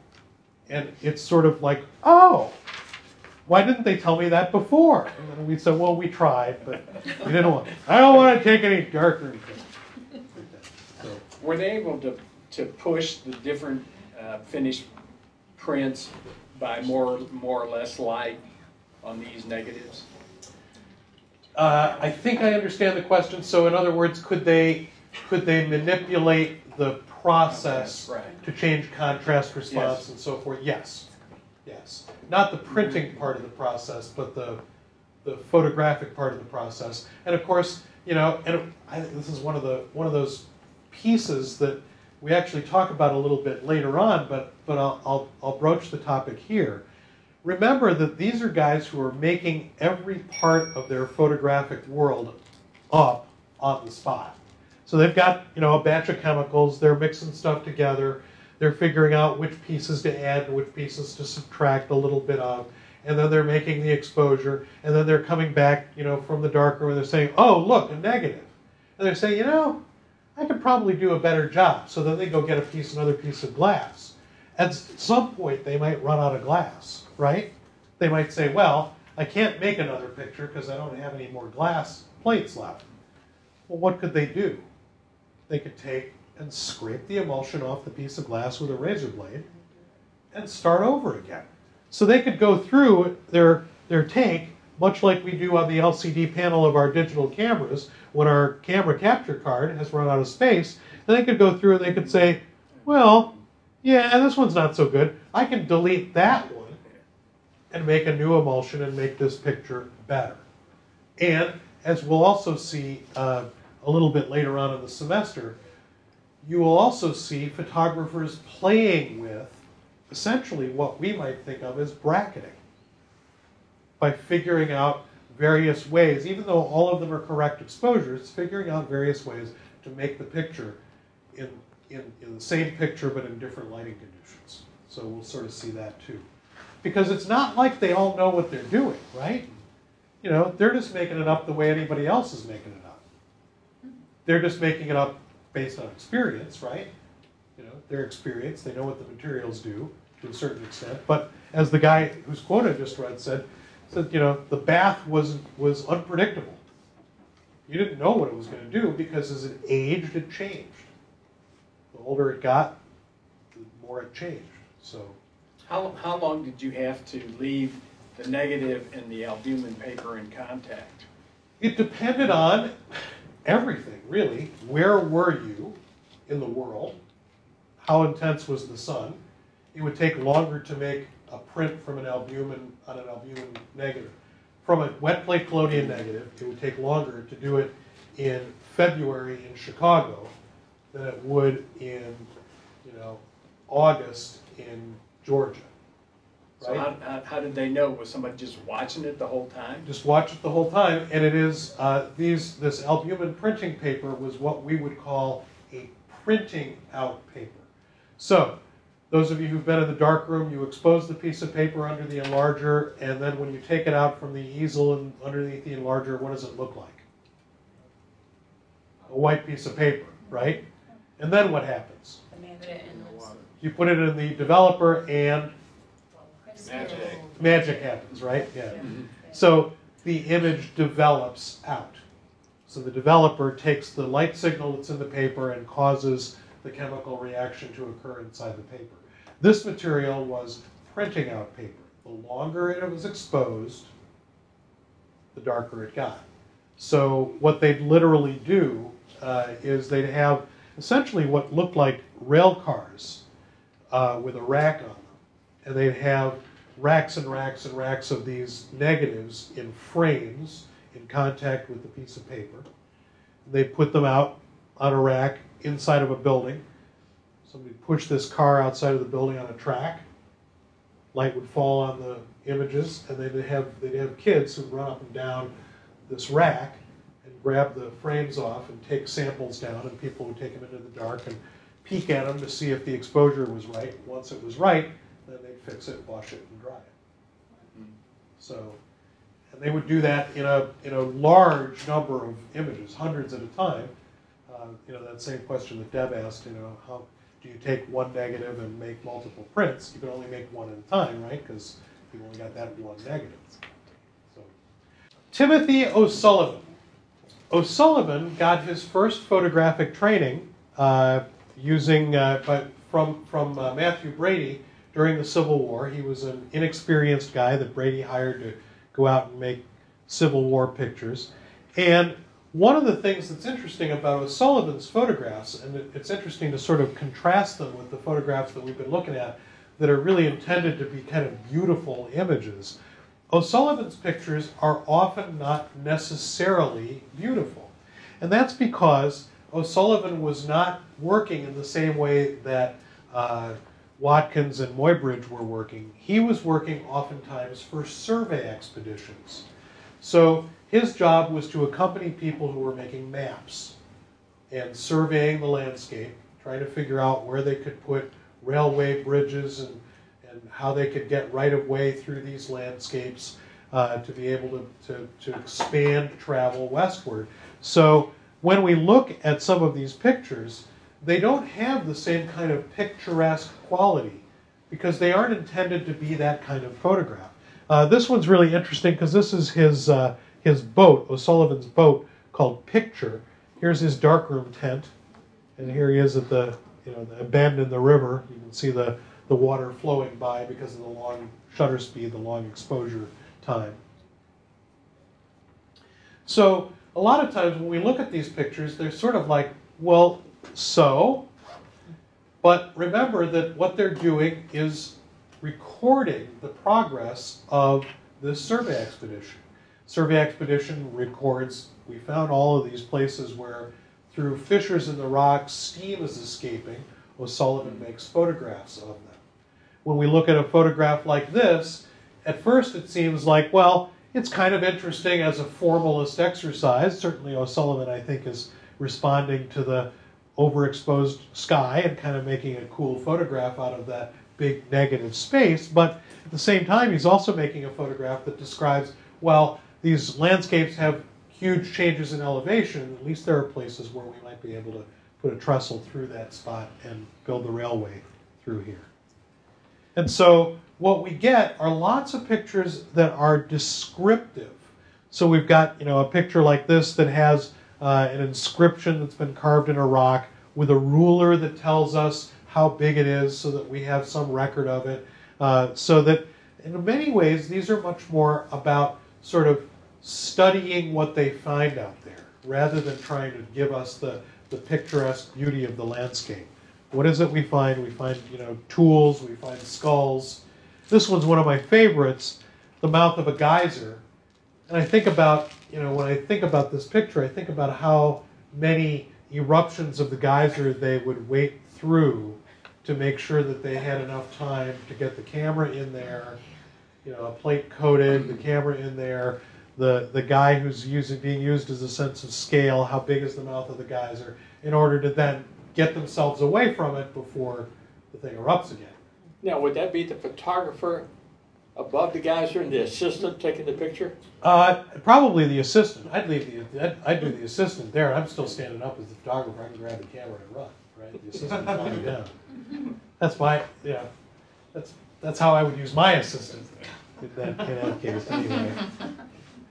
And it's sort of like, oh, why didn't they tell me that before? And we said, well, we tried, but we didn't want to. I don't want to take any darker. So. Were they able to push the different finished prints by more or less light on these negatives? I think I understand the question. So, in other words, could they manipulate the process to change contrast response and so forth? Yes. Yes. Not the printing part of the process, but the the photographic part of the process. And of course, you know, and I think this is one of those pieces that we actually talk about a little bit later on, but I'll broach the topic here. Remember that these are guys who are making every part of their photographic world up on the spot. So they've got, you know, a batch of chemicals, they're mixing stuff together, they're figuring out which pieces to add and which pieces to subtract a little bit of, and then they're making the exposure, and then they're coming back, you know, from the darkroom and they're saying, oh, look, a negative. And they're saying, you know, I could probably do a better job. So then they go get another piece of glass. At some point, they might run out of glass, right? They might say, well, I can't make another picture because I don't have any more glass plates left. Well, what could they do? They could take and scrape the emulsion off the piece of glass with a razor blade and start over again. So they could go through their tank, much like we do on the LCD panel of our digital cameras when our camera capture card has run out of space. Then they could go through and they could say, well, yeah, this one's not so good. I can delete that one and make a new emulsion and make this picture better. And as we'll also see a little bit later on in the semester, you will also see photographers playing with essentially what we might think of as bracketing by figuring out various ways, even though all of them are correct exposures, figuring out various ways to make the picture in the same picture but in different lighting conditions. So we'll sort of see that too. Because it's not like they all know what they're doing, right? You know, they're just making it up the way anybody else is making it up. They're just making it up based on experience, right? You know, their experience, they know what the materials do to a certain extent. But as the guy whose quote I just read said, you know, the bath was unpredictable. You didn't know what it was going to do because as it aged, it changed. The older it got, the more it changed. So how long did you have to leave the negative and the albumin paper in contact? It depended on everything, really. Where were you in the world? How intense was the sun? It would take longer to make a print from an albumin negative. From a wet plate collodion negative, it would take longer to do it in February in Chicago than it would in, you know, August in Georgia. Right? So how did they know? Was somebody just watching it the whole time? Just watch it the whole time, and it is this albumin printing paper was what we would call a printing out paper. So, those of you who've been in the darkroom, you expose the piece of paper under the enlarger, and then when you take it out from the easel and underneath the enlarger, what does it look like? A white piece of paper, right? And then what happens? You put it in the developer and Magic happens, right? Yeah. So the image develops out. So the developer takes the light signal that's in the paper and causes the chemical reaction to occur inside the paper. This material was printing out paper. The longer it was exposed, the darker it got. So what they'd literally do is they'd have essentially what looked like rail cars with a rack on them. And they'd have racks and racks and racks of these negatives in frames in contact with the piece of paper. They put them out on a rack inside of a building. Somebody pushed this car outside of the building on a track. Light would fall on the images, and they'd have kids who'd run up and down this rack and grab the frames off and take samples down, and people would take them into the dark and peek at them to see if the exposure was right. Once it was right, then they'd fix it, wash it, and dry it. So, and they would do that in a large number of images, hundreds at a time. You know, that same question that Deb asked, you know, how do you take one negative and make multiple prints? You can only make one at a time, right? Because you only got that one negative. So, Timothy O'Sullivan. O'Sullivan got his first photographic training from Matthew Brady. During the Civil War, he was an inexperienced guy that Brady hired to go out and make Civil War pictures. And one of the things that's interesting about O'Sullivan's photographs, and it's interesting to sort of contrast them with the photographs that we've been looking at that are really intended to be kind of beautiful images, O'Sullivan's pictures are often not necessarily beautiful. And that's because O'Sullivan was not working in the same way that Watkins and Muybridge were working. He was working oftentimes for survey expeditions. So his job was to accompany people who were making maps and surveying the landscape, trying to figure out where they could put railway bridges and how they could get right-of-way through these landscapes to be able to expand travel westward. So when we look at some of these pictures, they don't have the same kind of picturesque quality because they aren't intended to be that kind of photograph. This one's really interesting because this is his boat, O'Sullivan's boat, called Picture. Here's his darkroom tent, and here he is at the, the bend in the river. You can see the water flowing by because of the long shutter speed, the long exposure time. So a lot of times when we look at these pictures, they're sort of like, well, so, but remember that what they're doing is recording the progress of this survey expedition. Survey expedition records, we found all of these places where through fissures in the rocks, steam is escaping. O'Sullivan makes photographs of them. When we look at a photograph like this, at first it seems like, well, it's kind of interesting as a formalist exercise. Certainly O'Sullivan, I think, is responding to the overexposed sky and kind of making a cool photograph out of that big negative space. But at the same time, he's also making a photograph that describes, well, these landscapes have huge changes in elevation. At least there are places where we might be able to put a trestle through that spot and build the railway through here. And so what we get are lots of pictures that are descriptive. So we've got, a picture like this that has an inscription that's been carved in a rock with a ruler that tells us how big it is so that we have some record of it. So that in many ways, these are much more about sort of studying what they find out there rather than trying to give us the picturesque beauty of the landscape. What is it we find? We find, tools, we find skulls. This one's one of my favorites, the mouth of a geyser. And I think about, when I think about this picture, I think about how many eruptions of the geyser they would wait through to make sure that they had enough time to get the camera in there, a plate coated, the camera in there, the guy who's being used as a sense of scale, how big is the mouth of the geyser, in order to then get themselves away from it before the thing erupts again. Now, would that be the photographer above the geyser and the assistant taking the picture? Probably the assistant. I'd do the assistant there. I'm still standing up as the photographer. I can grab the camera and run. Right, the assistant falling down. That's why. Yeah, that's how I would use my assistant in that case. Anyway.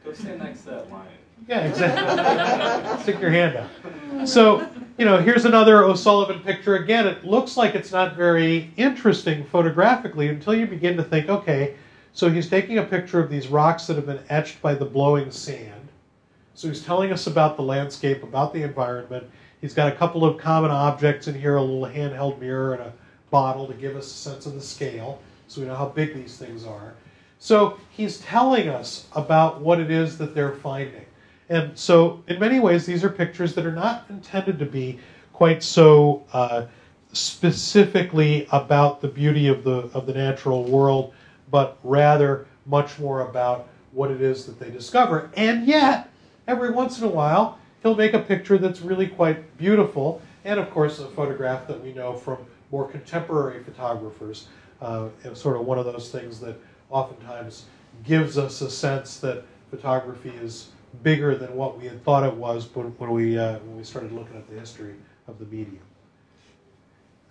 Go stand next to that lion. Yeah, exactly. Stick your hand out. So here's another O'Sullivan picture. Again, it looks like it's not very interesting photographically until you begin to think, okay, so he's taking a picture of these rocks that have been etched by the blowing sand. So he's telling us about the landscape, about the environment. He's got a couple of common objects in here, a little handheld mirror and a bottle to give us a sense of the scale so we know how big these things are. So he's telling us about what it is that they're finding. And so, in many ways, these are pictures that are not intended to be quite so specifically about the beauty of the natural world, but rather much more about what it is that they discover. And yet, every once in a while, he'll make a picture that's really quite beautiful, and of course, a photograph that we know from more contemporary photographers, sort of one of those things that oftentimes gives us a sense that photography is bigger than what we had thought it was when we started looking at the history of the medium.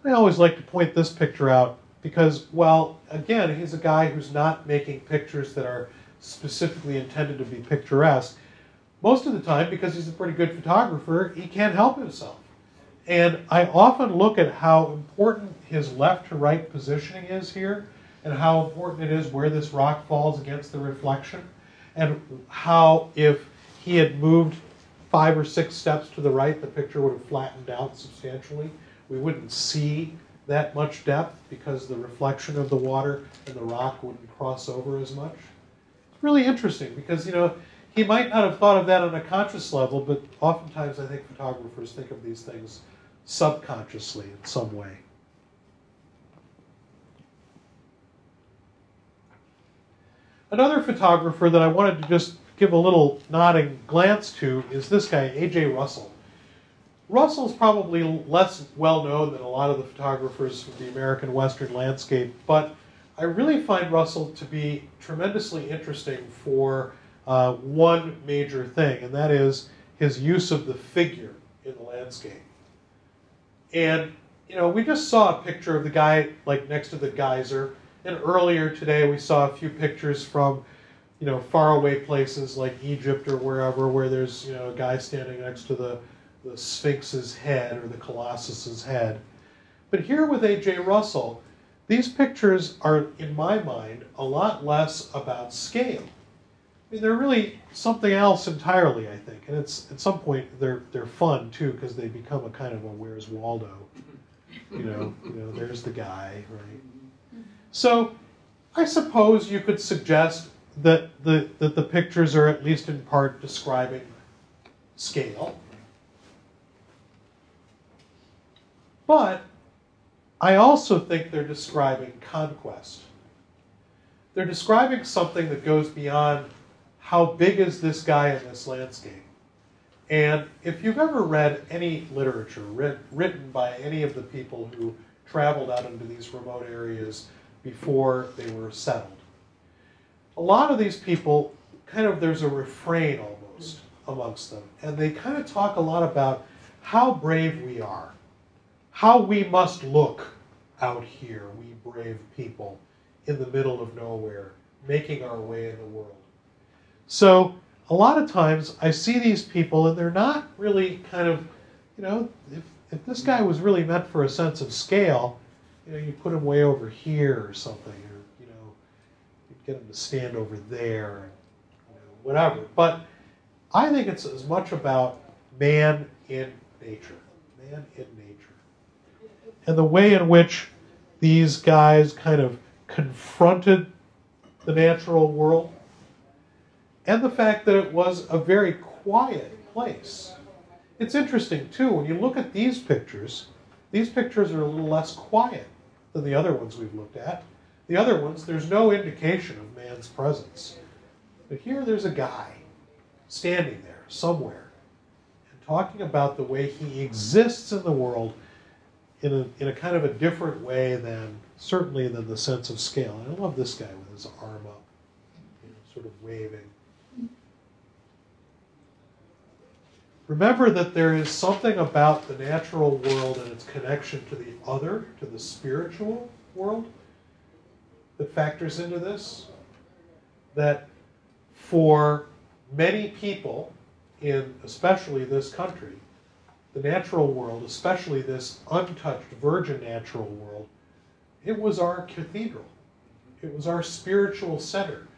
I always like to point this picture out because, well, again, he's a guy who's not making pictures that are specifically intended to be picturesque. Most of the time, because he's a pretty good photographer, he can't help himself. And I often look at how important his left-to-right positioning is here and how important it is where this rock falls against the reflection. And how if he had moved 5 or 6 steps to the right, the picture would have flattened out substantially. We wouldn't see that much depth because the reflection of the water and the rock wouldn't cross over as much. really interesting because, you know, he might not have thought of that on a conscious level, but oftentimes I think photographers think of these things subconsciously in some way. Another photographer that I wanted to just give a little nodding glance to is this guy, A.J. Russell. Russell's probably less well known than a lot of the photographers of the American Western landscape, but I really find Russell to be tremendously interesting for one major thing, and that is his use of the figure in the landscape. And, you know, we just saw a picture of the guy, like, next to the geyser, and earlier today we saw a few pictures from, you know, faraway places like Egypt or wherever where there's, you know, a guy standing next to the Sphinx's head or the Colossus's head. But here with A.J. Russell, these pictures are, in my mind, a lot less about scale. I mean, they're really something else entirely, I think. And it's at some point they're fun too because they become a kind of a Where's Waldo, you know, there's the guy, right? So I suppose you could suggest that the pictures are at least in part describing scale. But I also think they're describing conquest. They're describing something that goes beyond how big is this guy in this landscape. And if you've ever read any literature written by any of the people who traveled out into these remote areas before they were settled, a lot of these people, kind of there's a refrain almost amongst them. And they kind of talk a lot about how brave we are, how we must look out here, we brave people in the middle of nowhere, making our way in the world. So a lot of times I see these people and they're not really kind of, you know, if this guy was really meant for a sense of scale, you know, you put him way over here or something, or, you know, you'd get him to stand over there, you know, whatever. But I think it's as much about man in nature, and the way in which these guys kind of confronted the natural world, and the fact that it was a very quiet place. It's interesting, too, when you look at these pictures are a little less quiet than the other ones we've looked at. The other ones, there's no indication of man's presence. But here there's a guy standing there somewhere and talking about the way he exists in the world in a kind of a different way than, certainly than the sense of scale. And I love this guy with his arm up, you know, sort of waving. Remember that there is something about the natural world and its connection to the other, to the spiritual world, that factors into this. That for many people, in especially this country, the natural world, especially this untouched, virgin natural world, it was our cathedral. It was our spiritual center.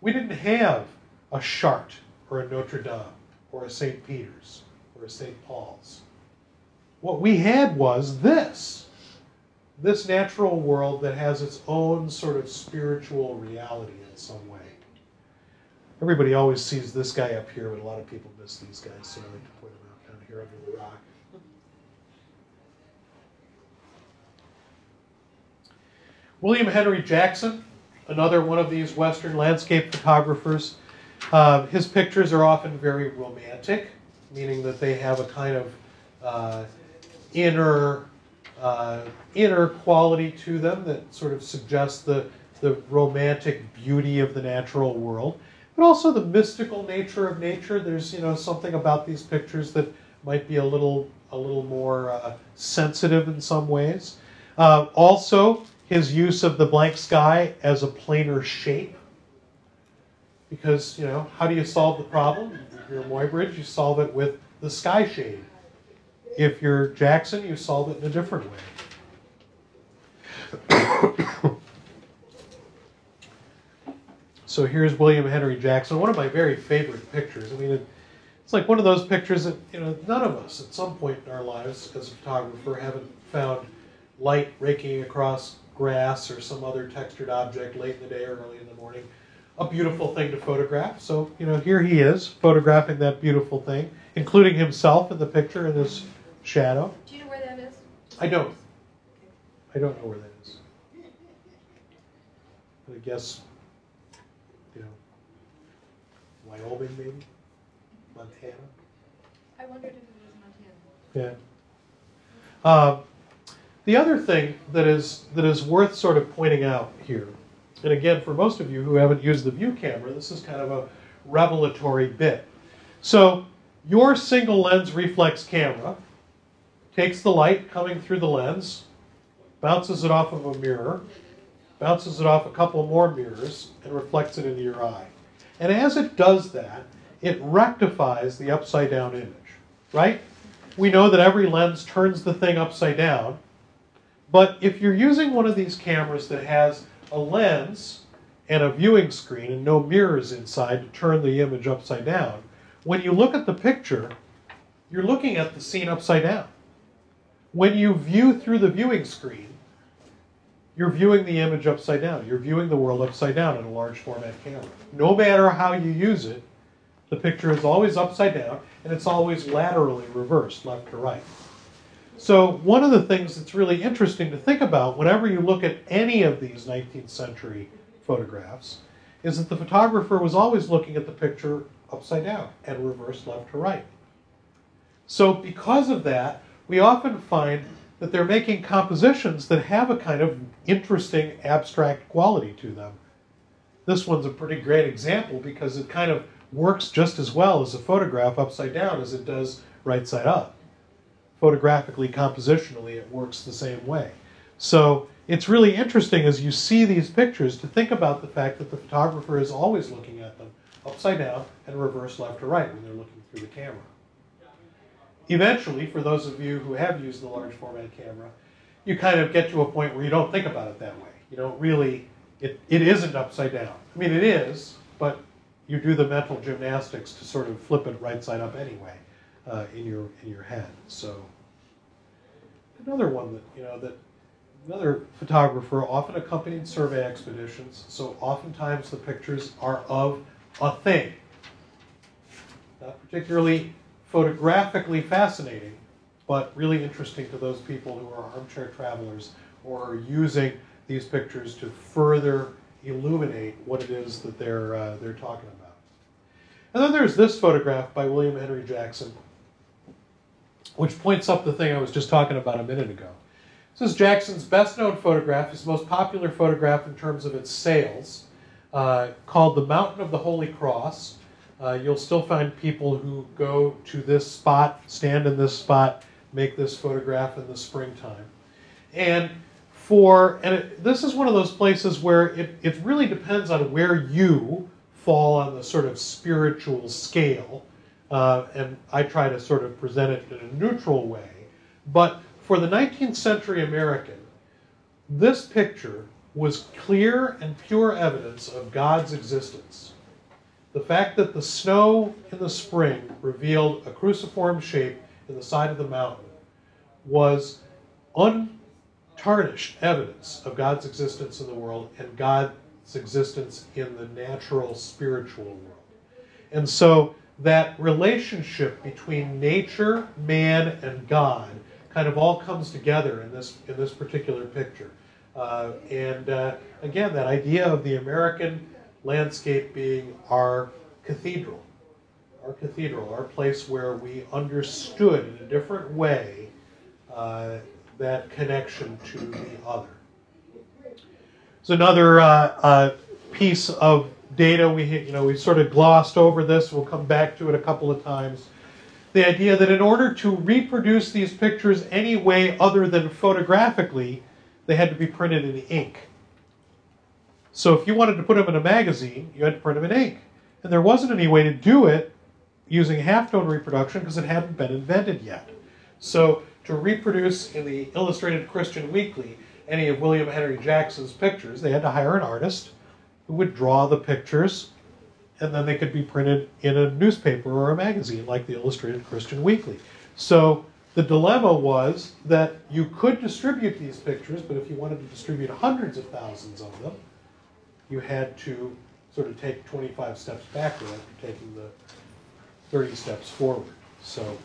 We didn't have a Chartres or a Notre Dame, or a St. Peter's, or a St. Paul's. What we had was this natural world that has its own sort of spiritual reality in some way. Everybody always sees this guy up here, but a lot of people miss these guys, so I like to point them out down here under the rock. William Henry Jackson, another one of these Western landscape photographers. His pictures are often very romantic, meaning that they have a kind of inner quality to them that sort of suggests the romantic beauty of the natural world, but also the mystical nature of nature. There's, you know, something about these pictures that might be a little more sensitive in some ways. Also, his use of the blank sky as a planar shape. Because, you know, how do you solve the problem? If you're Muybridge, you solve it with the sky shade. If you're Jackson, you solve it in a different way. So here's William Henry Jackson, one of my very favorite pictures. I mean, it's like one of those pictures that, you know, none of us at some point in our lives as a photographer haven't found light raking across grass or some other textured object late in the day or early in the morning. a beautiful thing to photograph. So, you know, here he is photographing that beautiful thing, including himself in the picture in his shadow. Do you know where that is? I don't. I don't know where that is. But I guess, you know, Wyoming maybe? Montana? I wondered if it was Montana. Yeah. The other thing that is worth sort of pointing out here, and again, for most of you who haven't used the view camera, this is kind of a revelatory bit. So your single lens reflex camera takes the light coming through the lens, bounces it off of a mirror, bounces it off a couple more mirrors, and reflects it into your eye. And as it does that, it rectifies the upside down image, right? We know that every lens turns the thing upside down, but if you're using one of these cameras that has a lens and a viewing screen and no mirrors inside to turn the image upside down, when you look at the picture, you're looking at the scene upside down. When you view through the viewing screen, you're viewing the image upside down. You're viewing the world upside down in a large format camera. No matter how you use it, the picture is always upside down, and it's always laterally reversed, left to right. So one of the things that's really interesting to think about whenever you look at any of these 19th century photographs is that the photographer was always looking at the picture upside down and reversed left to right. So because of that, we often find that they're making compositions that have a kind of interesting abstract quality to them. This one's a pretty great example because it kind of works just as well as a photograph upside down as it does right side up. Photographically, compositionally, it works the same way. So it's really interesting as you see these pictures to think about the fact that the photographer is always looking at them upside down and reverse left to right when they're looking through the camera. Eventually, for those of you who have used the large format camera, you kind of get to a point where you don't think about it that way. You don't really, it isn't upside down. I mean, it is, but you do the mental gymnastics to sort of flip it right side up anyway in your head. So another one that, you know, that another photographer often accompanied survey expeditions, so oftentimes the pictures are of a thing. Not particularly photographically fascinating, but really interesting to those people who are armchair travelers or are using these pictures to further illuminate what it is that they're talking about. And then there's this photograph by William Henry Jackson, which points up the thing I was just talking about a minute ago. This is Jackson's best-known photograph, his most popular photograph in terms of its sales, called The Mountain of the Holy Cross. You'll still find people who go to this spot, stand in this spot, make this photograph in the springtime. This is one of those places where it really depends on where you fall on the sort of spiritual scale, and I try to sort of present it in a neutral way. But for the 19th century American, this picture was clear and pure evidence of God's existence. The fact that the snow in the spring revealed a cruciform shape in the side of the mountain was untarnished evidence of God's existence in the world and God's existence in the natural spiritual world. And so that relationship between nature, man, and God kind of all comes together in this particular picture. Again, that idea of the American landscape being our cathedral, our place where we understood in a different way that connection to the other. It's another piece of data we sort of glossed over this. We'll come back to it a couple of times. The idea that in order to reproduce these pictures any way other than photographically, they had to be printed in ink. So if you wanted to put them in a magazine, you had to print them in ink. And there wasn't any way to do it using halftone reproduction because it hadn't been invented yet. So to reproduce in the Illustrated Christian Weekly any of William Henry Jackson's pictures, they had to hire an artist who would draw the pictures, and then they could be printed in a newspaper or a magazine like the Illustrated Christian Weekly. So the dilemma was that you could distribute these pictures, but if you wanted to distribute hundreds of thousands of them, you had to sort of take 25 steps backward after taking the 30 steps forward. So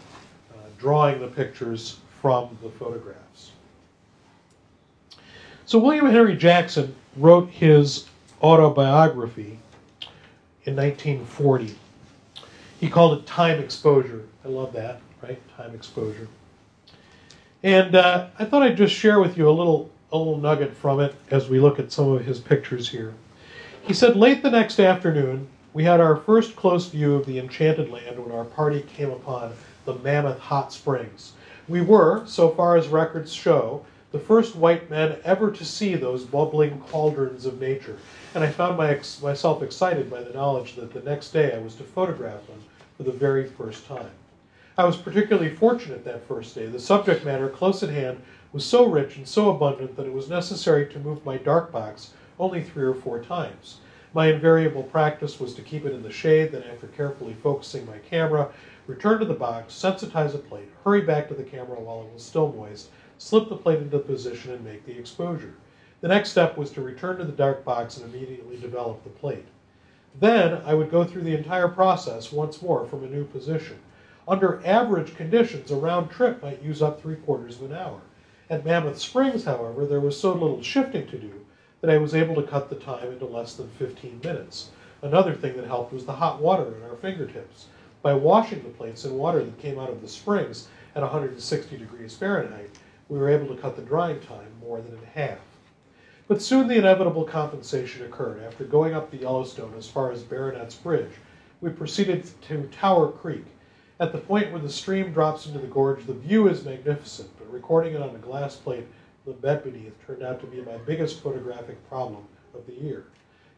drawing the pictures from the photographs. So William Henry Jackson wrote his autobiography in 1940. He called it Time Exposure. I love that, right? Time Exposure. And I thought I'd just share with you a little nugget from it as we look at some of his pictures here. He said, late the next afternoon, we had our first close view of the enchanted land when our party came upon the Mammoth Hot Springs. We were, so far as records show, the first white men ever to see those bubbling cauldrons of nature. And I found myself excited by the knowledge that the next day I was to photograph them for the very first time. I was particularly fortunate that first day. The subject matter close at hand was so rich and so abundant that it was necessary to move my dark box only 3 or 4 times. My invariable practice was to keep it in the shade, then after carefully focusing my camera, return to the box, sensitize a plate, hurry back to the camera while it was still moist, slip the plate into position, and make the exposure. The next step was to return to the dark box and immediately develop the plate. Then I would go through the entire process once more from a new position. Under average conditions, a round trip might use up 3/4 of an hour. At Mammoth Springs, however, there was so little shifting to do that I was able to cut the time into less than 15 minutes. Another thing that helped was the hot water at our fingertips. By washing the plates in water that came out of the springs at 160 degrees Fahrenheit, we were able to cut the drying time more than in half. But soon the inevitable compensation occurred. After going up the Yellowstone as far as Baronet's Bridge, we proceeded to Tower Creek. At the point where the stream drops into the gorge, the view is magnificent, but recording it on a glass plate from the bed beneath turned out to be my biggest photographic problem of the year.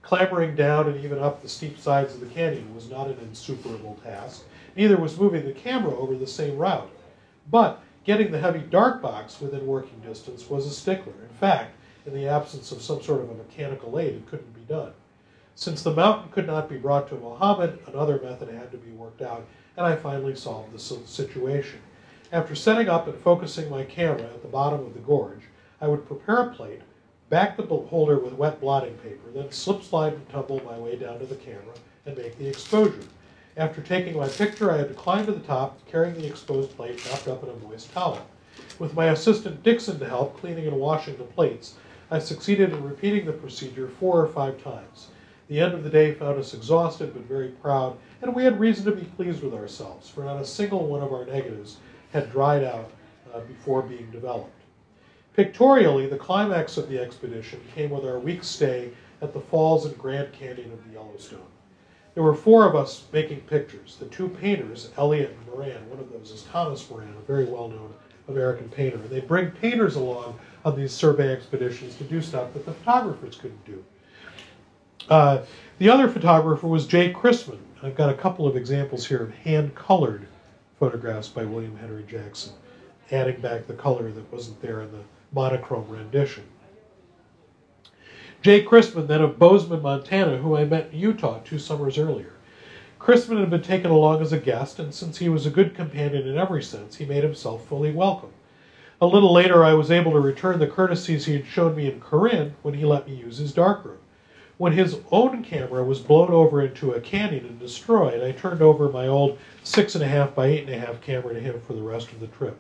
Clambering down and even up the steep sides of the canyon was not an insuperable task. Neither was moving the camera over the same route. But getting the heavy dark box within working distance was a stickler. In fact, in the absence of some sort of a mechanical aid, it couldn't be done. Since the mountain could not be brought to Mohammed, another method had to be worked out, and I finally solved the situation. After setting up and focusing my camera at the bottom of the gorge, I would prepare a plate, back the holder with wet blotting paper, then slip, slide, and tumble my way down to the camera and make the exposure. After taking my picture, I had to climb to the top, carrying the exposed plate wrapped up in a moist towel. With my assistant Dixon to help, cleaning and washing the plates, I succeeded in repeating the procedure 4 or 5 times. The end of the day found us exhausted but very proud, and we had reason to be pleased with ourselves, for not a single one of our negatives had dried out before being developed. Pictorially, the climax of the expedition came with our week's stay at the falls and Grand Canyon of the Yellowstone. There were 4 of us making pictures, the 2 painters, Elliot and Moran. One of those is Thomas Moran, a very well-known American painter. And they bring painters along on these survey expeditions to do stuff that the photographers couldn't do. The other photographer was Jay Christman. I've got a couple of examples here of hand-colored photographs by William Henry Jackson, adding back the color that wasn't there in the monochrome rendition. Jay Christman, then of Bozeman, Montana, who I met in Utah 2 summers earlier. Christman had been taken along as a guest, and since he was a good companion in every sense, he made himself fully welcome. A little later, I was able to return the courtesies he had shown me in Corinne when he let me use his darkroom. When his own camera was blown over into a canyon and destroyed, I turned over my old 6.5 by 8.5 camera to him for the rest of the trip.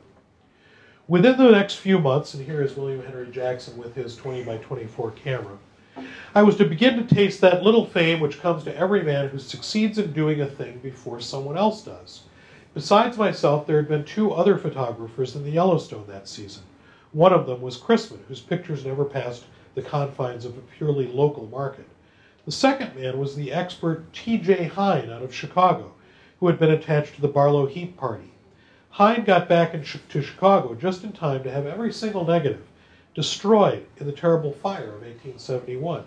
Within the next few months, and here is William Henry Jackson with his 20 by 24 camera, I was to begin to taste that little fame which comes to every man who succeeds in doing a thing before someone else does. Besides myself, there had been 2 other photographers in the Yellowstone that season. One of them was Christman, whose pictures never passed the confines of a purely local market. The second man was the expert T.J. Hine out of Chicago, who had been attached to the Barlow Heap party. Hine got back to Chicago just in time to have every single negative destroyed in the terrible fire of 1871.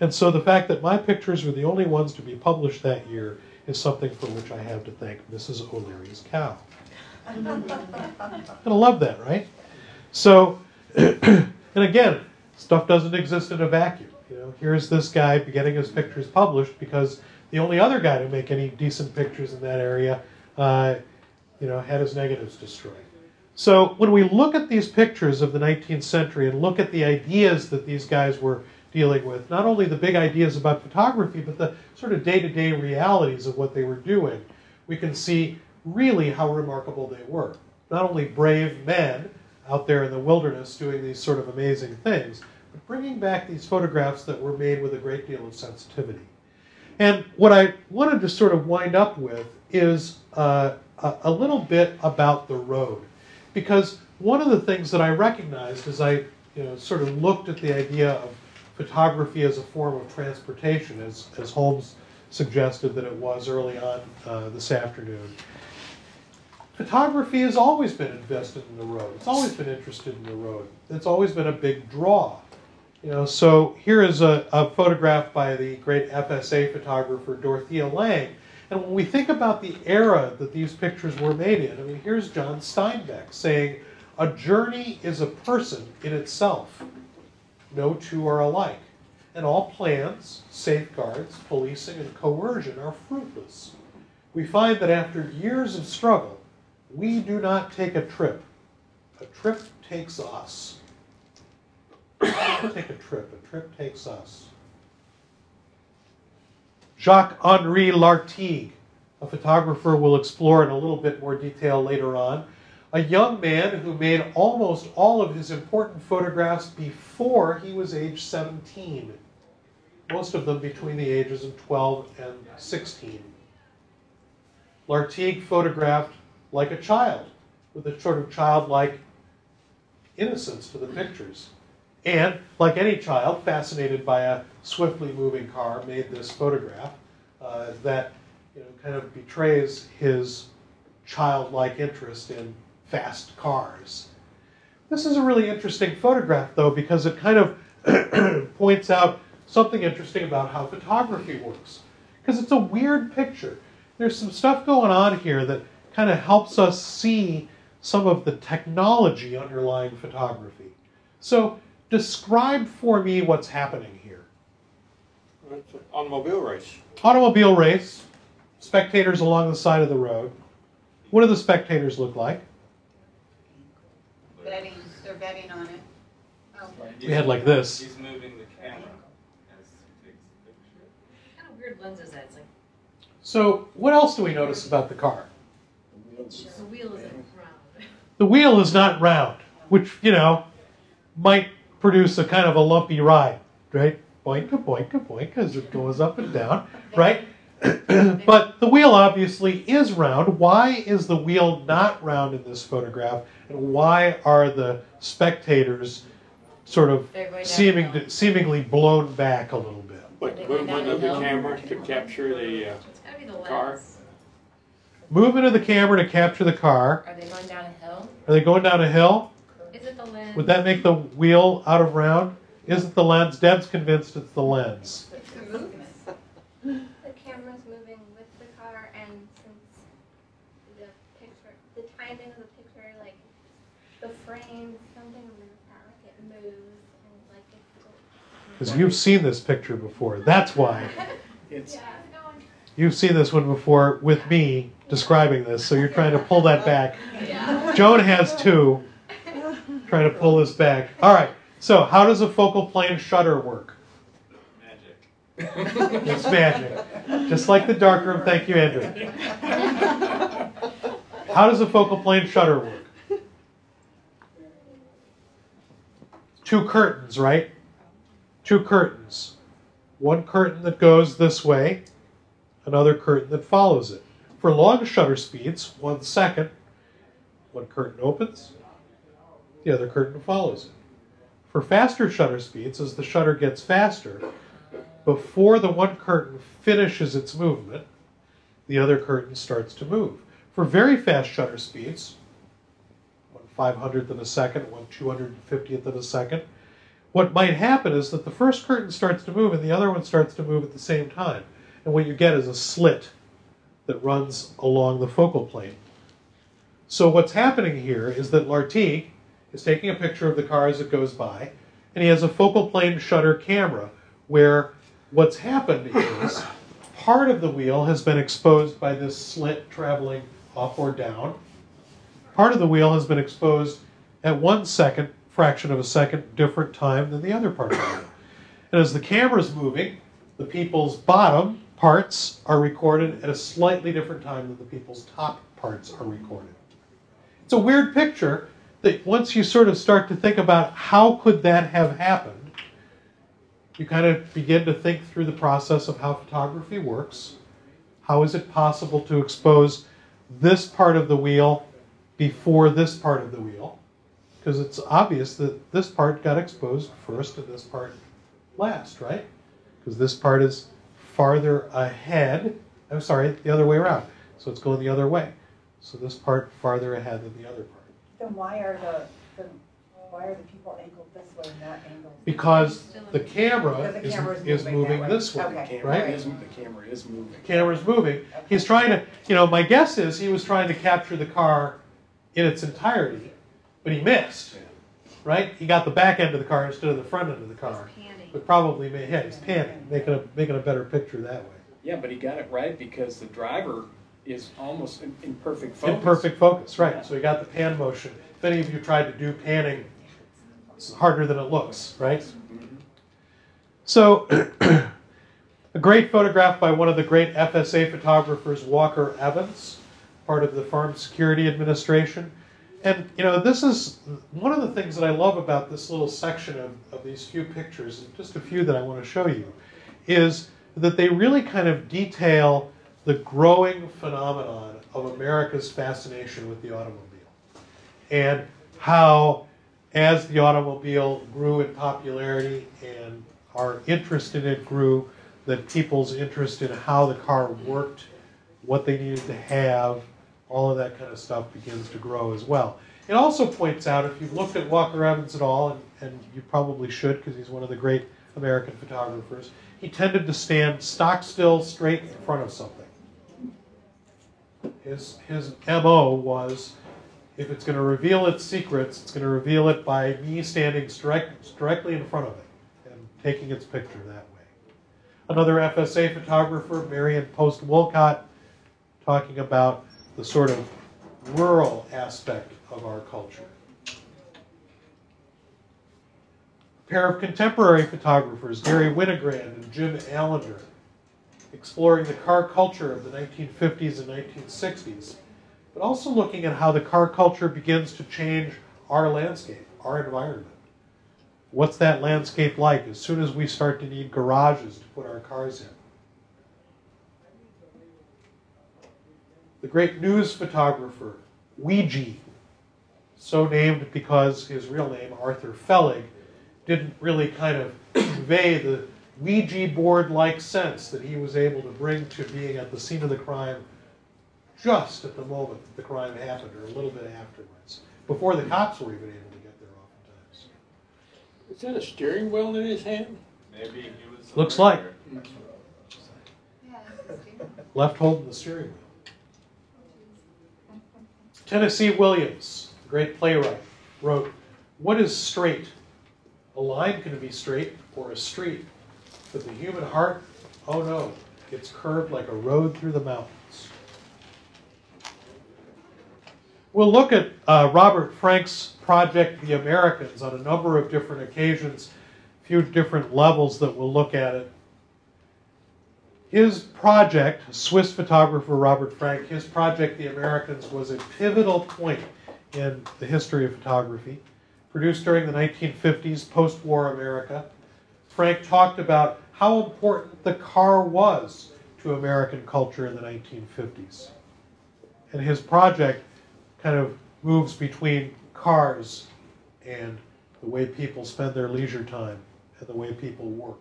And so the fact that my pictures were the only ones to be published that year is something for which I have to thank Mrs. O'Leary's cow. And I love that, right? So, and again, stuff doesn't exist in a vacuum. You know, here's this guy getting his pictures published because the only other guy to make any decent pictures in that area, you know, had his negatives destroyed. So when we look at these pictures of the 19th century and look at the ideas that these guys were dealing with not only the big ideas about photography, but the sort of day-to-day realities of what they were doing. We can see really how remarkable they were. Not only brave men out there in the wilderness doing these sort of amazing things, but bringing back these photographs that were made with a great deal of sensitivity. And what I wanted to sort of wind up with is a little bit about the road. Because one of the things that I recognized as I sort of looked at the idea of photography as a form of transportation, as Holmes suggested that it was early on this afternoon, photography has always been invested in the road. It's always been interested in the road. It's always been a big draw. So here is a photograph by the great FSA photographer Dorothea Lange. And when we think about the era that these pictures were made in, I mean, here's John Steinbeck saying, "A journey is a person in itself. No two are alike. And all plans, safeguards, policing, and coercion are fruitless. We find that after years of struggle, we do not take a trip. A trip takes us." Take a trip. A trip takes us. Jacques-Henri Lartigue, a photographer we'll explore in a little bit more detail later on, a young man who made almost all of his important photographs before he was age 17, most of them between the ages of 12 and 16. Lartigue photographed like a child, with a sort of childlike innocence to the pictures. And, like any child, fascinated by a swiftly moving car, made this photograph that kind of betrays his childlike interest in fast cars. This is a really interesting photograph, though, because it kind of points out something interesting about how photography works. Because it's a weird picture. There's some stuff going on here that kind of helps us see some of the technology underlying photography. So describe for me what's happening here. It's an automobile race. Automobile race. Spectators along the side of the road. What do the spectators look like? Betting. They're betting on it. Oh. We had like this. He's moving the camera as he takes the picture. What kind of weird lens is that? It's like... So what else do we notice about the car? The wheel isn't round. The wheel is not round, which, might produce a kind of a lumpy ride, right? Boink, boink, boink, as it goes up and down, right? But the wheel obviously is round. Why is the wheel not round in this photograph? And why are the spectators sort of seemingly blown back a little bit? But movement of the camera to capture the car. Movement of the camera to capture the car. Are they going down a hill? Are they going down a hill? Is it the lens? Would that make the wheel out of round? Is it the lens? Deb's convinced it's the lens. It's the movement. The camera's moving with the car, and since the picture, the timing of the picture, like the frame, something like it moves, and like it's cool. Because you've seen this picture before. That's why. It's. Yeah. You've seen this one before with me describing this, so you're trying to pull that back. Yeah. Joan has two. Trying to pull this back. All right, so how does a focal plane shutter work? Magic. It's magic. Just like the darkroom. Thank you, Andrew. How does a focal plane shutter work? Two curtains, right? Two curtains. One curtain that goes this way, another curtain that follows it. For long shutter speeds, 1 second, one curtain opens, the other curtain follows it. For faster shutter speeds, as the shutter gets faster, before the one curtain finishes its movement, the other curtain starts to move. For very fast shutter speeds, 1/500th of a second, 1/250th of a second, what might happen is that the first curtain starts to move and the other one starts to move at the same time. And what you get is a slit that runs along the focal plane. So what's happening here is that Lartigue is taking a picture of the car as it goes by, and he has a focal plane shutter camera where what's happened is part of the wheel has been exposed by this slit traveling up or down. Part of the wheel has been exposed at 1 second, fraction of a second, different time than the other part of the wheel. And as the camera's moving, the people's bottom parts are recorded at a slightly different time than the people's top parts are recorded. It's a weird picture that once you sort of start to think about how could that have happened, you kind of begin to think through the process of how photography works. How is it possible to expose this part of the wheel before this part of the wheel? Because it's obvious that this part got exposed first and this part last, right? Because this part is farther ahead. I'm sorry, the other way around. So it's going the other way. So this part farther ahead than the other part. Then why are the people angled this way and not angled? Because the camera is moving this way, okay, right? The camera is moving. Okay. He's trying to, you know, my guess is he was trying to capture the car in its entirety, but he missed, right? He got the back end of the car instead of the front end of the car. But probably, yeah, he's panning, making a better picture that way. Yeah, but he got it right because the driver is almost in perfect focus. In perfect focus, right. Yeah. So he got the pan motion. If any of you tried to do panning, it's harder than it looks, right? Mm-hmm. So a great photograph by one of the great FSA photographers, Walker Evans, part of the Farm Security Administration. And, you know, this is one of the things that I love about this little section of these few pictures, just a few that I want to show you, is that they really kind of detail the growing phenomenon of America's fascination with the automobile, and how as the automobile grew in popularity and our interest in it grew, that people's interest in how the car worked, what they needed to have, all of that kind of stuff begins to grow as well. It also points out, if you've looked at Walker Evans at all, and you probably should because he's one of the great American photographers, he tended to stand stock still straight in front of something. His MO was, if it's going to reveal its secrets, it's going to reveal it by me standing directly in front of it and taking its picture that way. Another FSA photographer, Marion Post Wolcott, talking about the sort of rural aspect of our culture. A pair of contemporary photographers, Gary Winogrand and Jim Allender, exploring the car culture of the 1950s and 1960s, but also looking at how the car culture begins to change our landscape, our environment. What's that landscape like as soon as we start to need garages to put our cars in? The great news photographer, Ouija, so named because his real name, Arthur Fellig, didn't really kind of convey the Ouija board-like sense that he was able to bring to being at the scene of the crime just at the moment that the crime happened, or a little bit afterwards, before the cops were even able to get there oftentimes. Is that a steering wheel in his hand? Maybe he was... Looks like. Yeah, left holding the steering wheel. Tennessee Williams, the great playwright, wrote, "What is straight? A line can be straight or a street, but the human heart, oh no, it's curved like a road through the mountains." We'll look at Robert Frank's project, The Americans, on a number of different occasions, a few different levels that we'll look at it. His project, Swiss photographer Robert Frank, his project, The Americans, was a pivotal point in the history of photography. Produced during the 1950s, post-war America, Frank talked about how important the car was to American culture in the 1950s. And his project kind of moves between cars and the way people spend their leisure time and the way people work.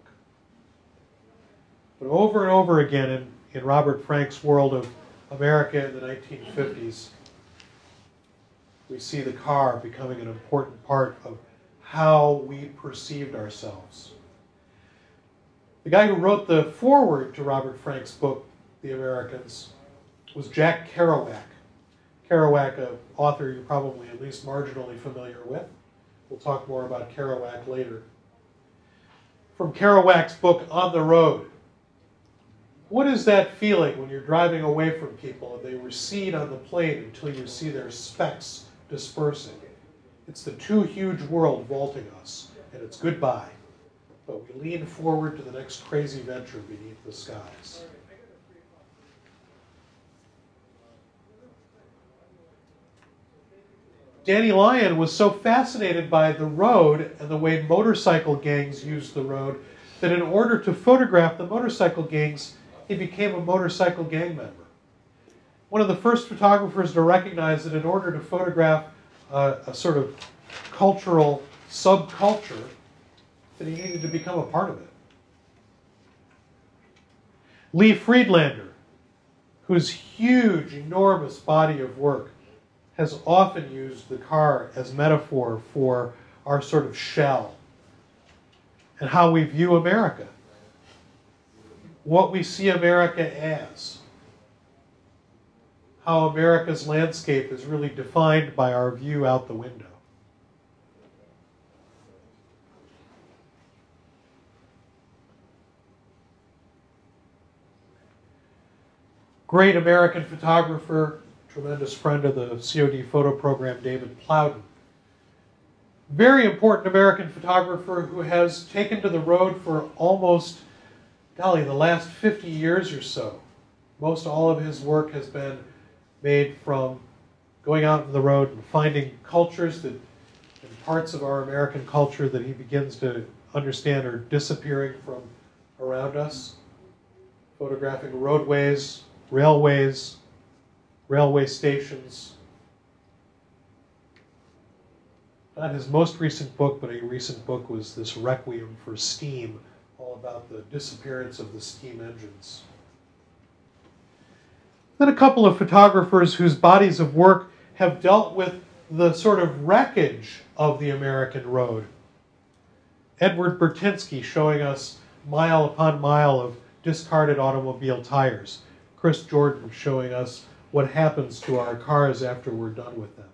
But over and over again in Robert Frank's world of America in the 1950s, we see the car becoming an important part of how we perceived ourselves. The guy who wrote the foreword to Robert Frank's book, The Americans, was Jack Kerouac. Kerouac, an author you're probably at least marginally familiar with. We'll talk more about Kerouac later. From Kerouac's book, On the Road, what is that feeling when you're driving away from people and they recede on the plane until you see their specks dispersing? It's the too huge world vaulting us, and it's goodbye. but we lean forward to the next crazy venture beneath the skies. Danny Lyon was so fascinated by the road and the way motorcycle gangs used the road that in order to photograph the motorcycle gangs, he became a motorcycle gang member. One of the first photographers to recognize that in order to photograph a sort of cultural subculture, that he needed to become a part of it. Lee Friedlander, whose huge, enormous body of work has often used the car as metaphor for our sort of shell and how we view America, what we see America as, how America's landscape is really defined by our view out the window. Great American photographer, tremendous friend of the COD photo program, David Plowden. Very important American photographer who has taken to the road for almost, golly, the last 50 years or so. Most all of his work has been made from going out on the road and finding cultures that, and parts of our American culture that he begins to understand are disappearing from around us. Photographing roadways, railways, railway stations. Not his most recent book, but a recent book was this Requiem for Steam, all about the disappearance of the steam engines. Then a couple of photographers whose bodies of work have dealt with the sort of wreckage of the American road. Edward Bertinsky showing us mile upon mile of discarded automobile tires. Chris Jordan showing us what happens to our cars after we're done with them.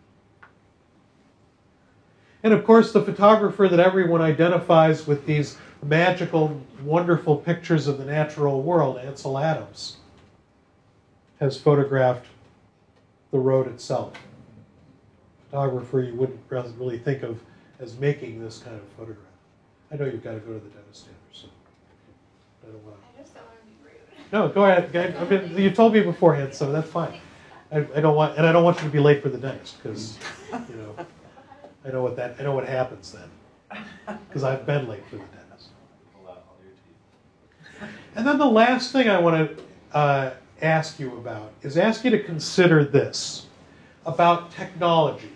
And of course, the photographer that everyone identifies with these magical, wonderful pictures of the natural world, Ansel Adams, has photographed the road itself. A photographer you wouldn't really think of as making this kind of photograph. I know you've got to go to the dentist after, so I don't want to. No, go ahead. I mean, you told me beforehand, so that's fine. I don't want you to be late for the dentist because, you know, I know what happens then, because I've been late for the dentist. And then the last thing I want to ask you about is ask you to consider this about technology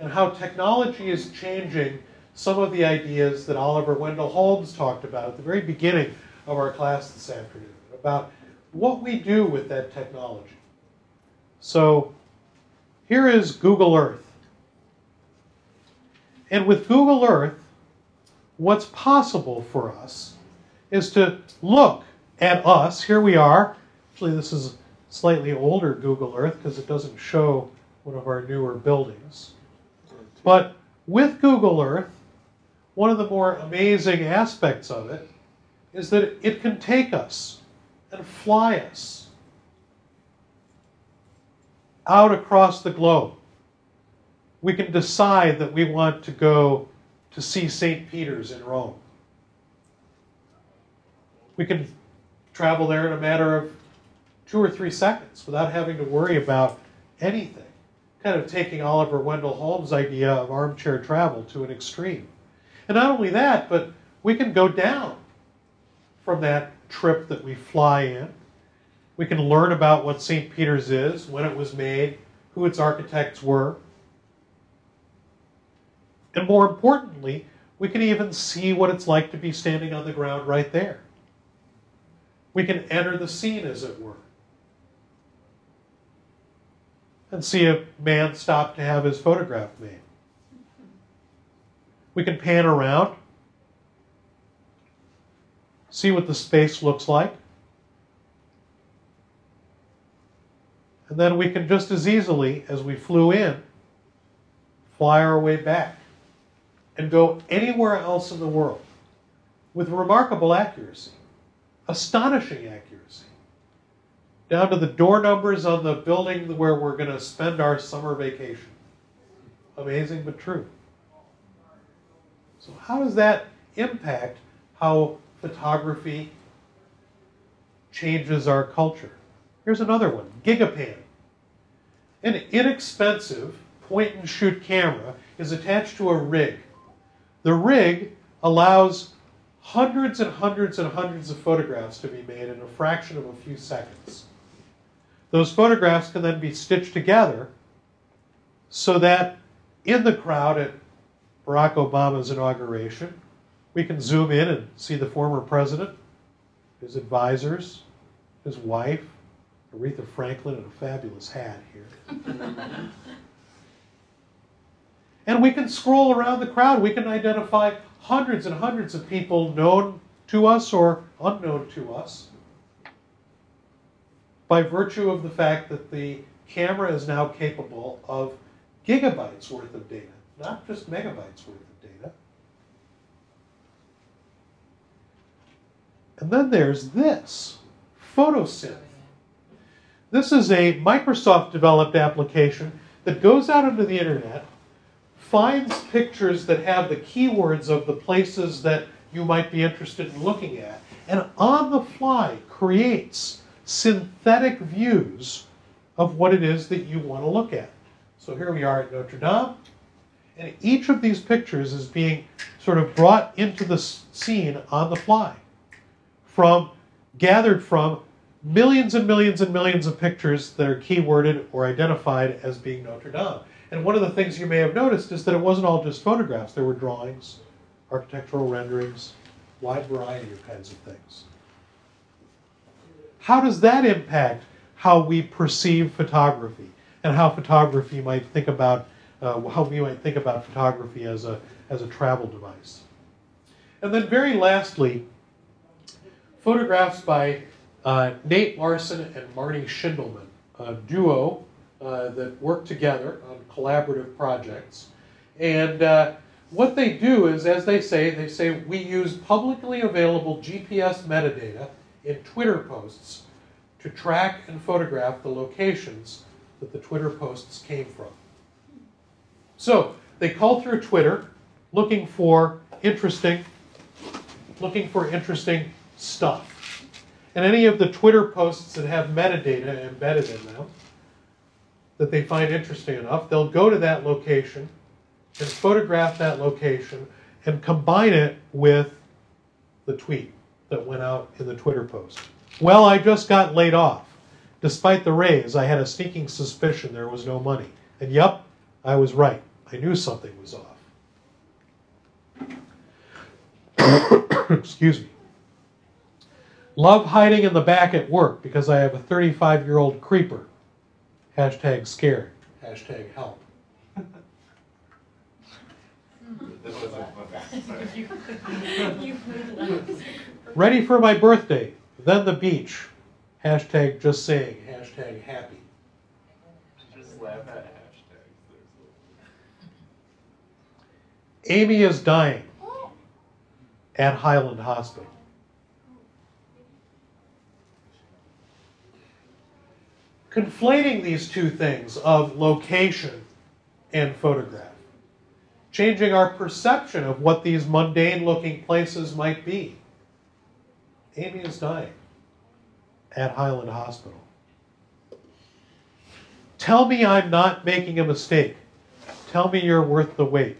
and how technology is changing some of the ideas that Oliver Wendell Holmes talked about at the very beginning of our class this afternoon, about what we do with that technology. So here is Google Earth. And with Google Earth, what's possible for us is to look at us. Here we are. Actually, this is slightly older Google Earth because it doesn't show one of our newer buildings. But with Google Earth, one of the more amazing aspects of it is that it can take us and fly us out across the globe. We can decide that we want to go to see St. Peter's in Rome. We can travel there in a matter of 2 or 3 seconds without having to worry about anything, kind of taking Oliver Wendell Holmes' idea of armchair travel to an extreme. And not only that, but we can go down from that trip that we fly in. We can learn about what St. Peter's is, when it was made, who its architects were. And more importantly, we can even see what it's like to be standing on the ground right there. We can enter the scene, as it were, and see a man stop to have his photograph made. We can pan around, see what the space looks like. And then we can just as easily, as we flew in, fly our way back and go anywhere else in the world with remarkable accuracy, astonishing accuracy, down to the door numbers on the building where we're going to spend our summer vacation. Amazing but true. So how does that impact how photography changes our culture. Here's another one, Gigapan. An inexpensive point-and-shoot camera is attached to a rig. The rig allows hundreds and hundreds and hundreds of photographs to be made in a fraction of a few seconds. Those photographs can then be stitched together so that in the crowd at Barack Obama's inauguration, we can zoom in and see the former president, his advisors, his wife, Aretha Franklin in a fabulous hat here. And we can scroll around the crowd. We can identify hundreds and hundreds of people known to us or unknown to us by virtue of the fact that the camera is now capable of gigabytes worth of data, not just megabytes worth of data. And then there's this, Photosynth. This is a Microsoft-developed application that goes out into the internet, finds pictures that have the keywords of the places that you might be interested in looking at, and on the fly creates synthetic views of what it is that you want to look at. So here we are at Notre Dame, and each of these pictures is being sort of brought into the scene on the fly, gathered from millions and millions and millions of pictures that are keyworded or identified as being Notre Dame. And one of the things you may have noticed is that it wasn't all just photographs. There were drawings, architectural renderings, wide variety of kinds of things. How does that impact how we perceive photography and how photography might think about how we might think about photography as a travel device? And then very lastly, photographs by Nate Larson and Marty Schindelman, a duo that work together on collaborative projects. And what they do is, as they say, we use publicly available GPS metadata in Twitter posts to track and photograph the locations that the Twitter posts came from. So they cull through Twitter looking for interesting stuff. And any of the Twitter posts that have metadata embedded in them that they find interesting enough, they'll go to that location and photograph that location and combine it with the tweet that went out in the Twitter post. Well, I just got laid off. Despite the raise, I had a sneaking suspicion there was no money. And yep, I was right. I knew something was off. Excuse me. Love hiding in the back at work because I have a 35-year-old creeper. Hashtag scared. Hashtag help. Ready for my birthday. Then the beach. Hashtag just saying. Hashtag happy. Just laugh at hashtags. Amy is dying at Highland Hospital. Conflating these two things of location and photograph, changing our perception of what these mundane-looking places might be. Amy is dying at Highland Hospital. Tell me I'm not making a mistake. Tell me you're worth the wait.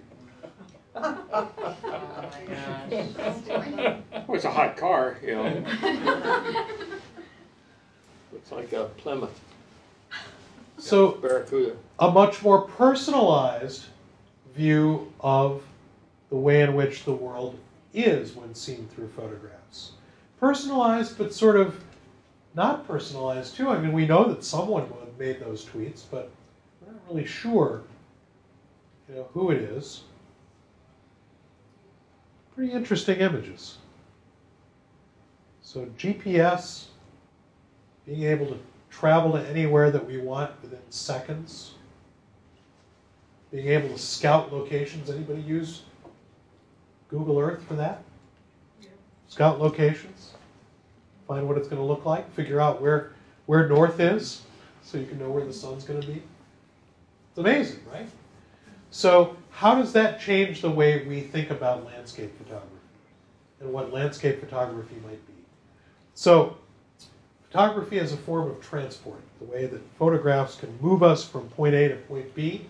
Oh my gosh. Well, it's a hot car, you know. Looks like a Plymouth. So, a much more personalized view of the way in which the world is when seen through photographs. Personalized, but sort of not personalized, too. I mean, we know that someone made those tweets, but we're not really sure, you know, who it is. Pretty interesting images. So, GPS, being able to travel to anywhere that we want within seconds. Being able to scout locations. Anybody use Google Earth for that? Yeah. Scout locations. Find what it's going to look like. Figure out where north is so you can know where the sun's going to be. It's amazing, right? So how does that change the way we think about landscape photography? and what landscape photography might be. So photography is a form of transport, the way that photographs can move us from point A to point B.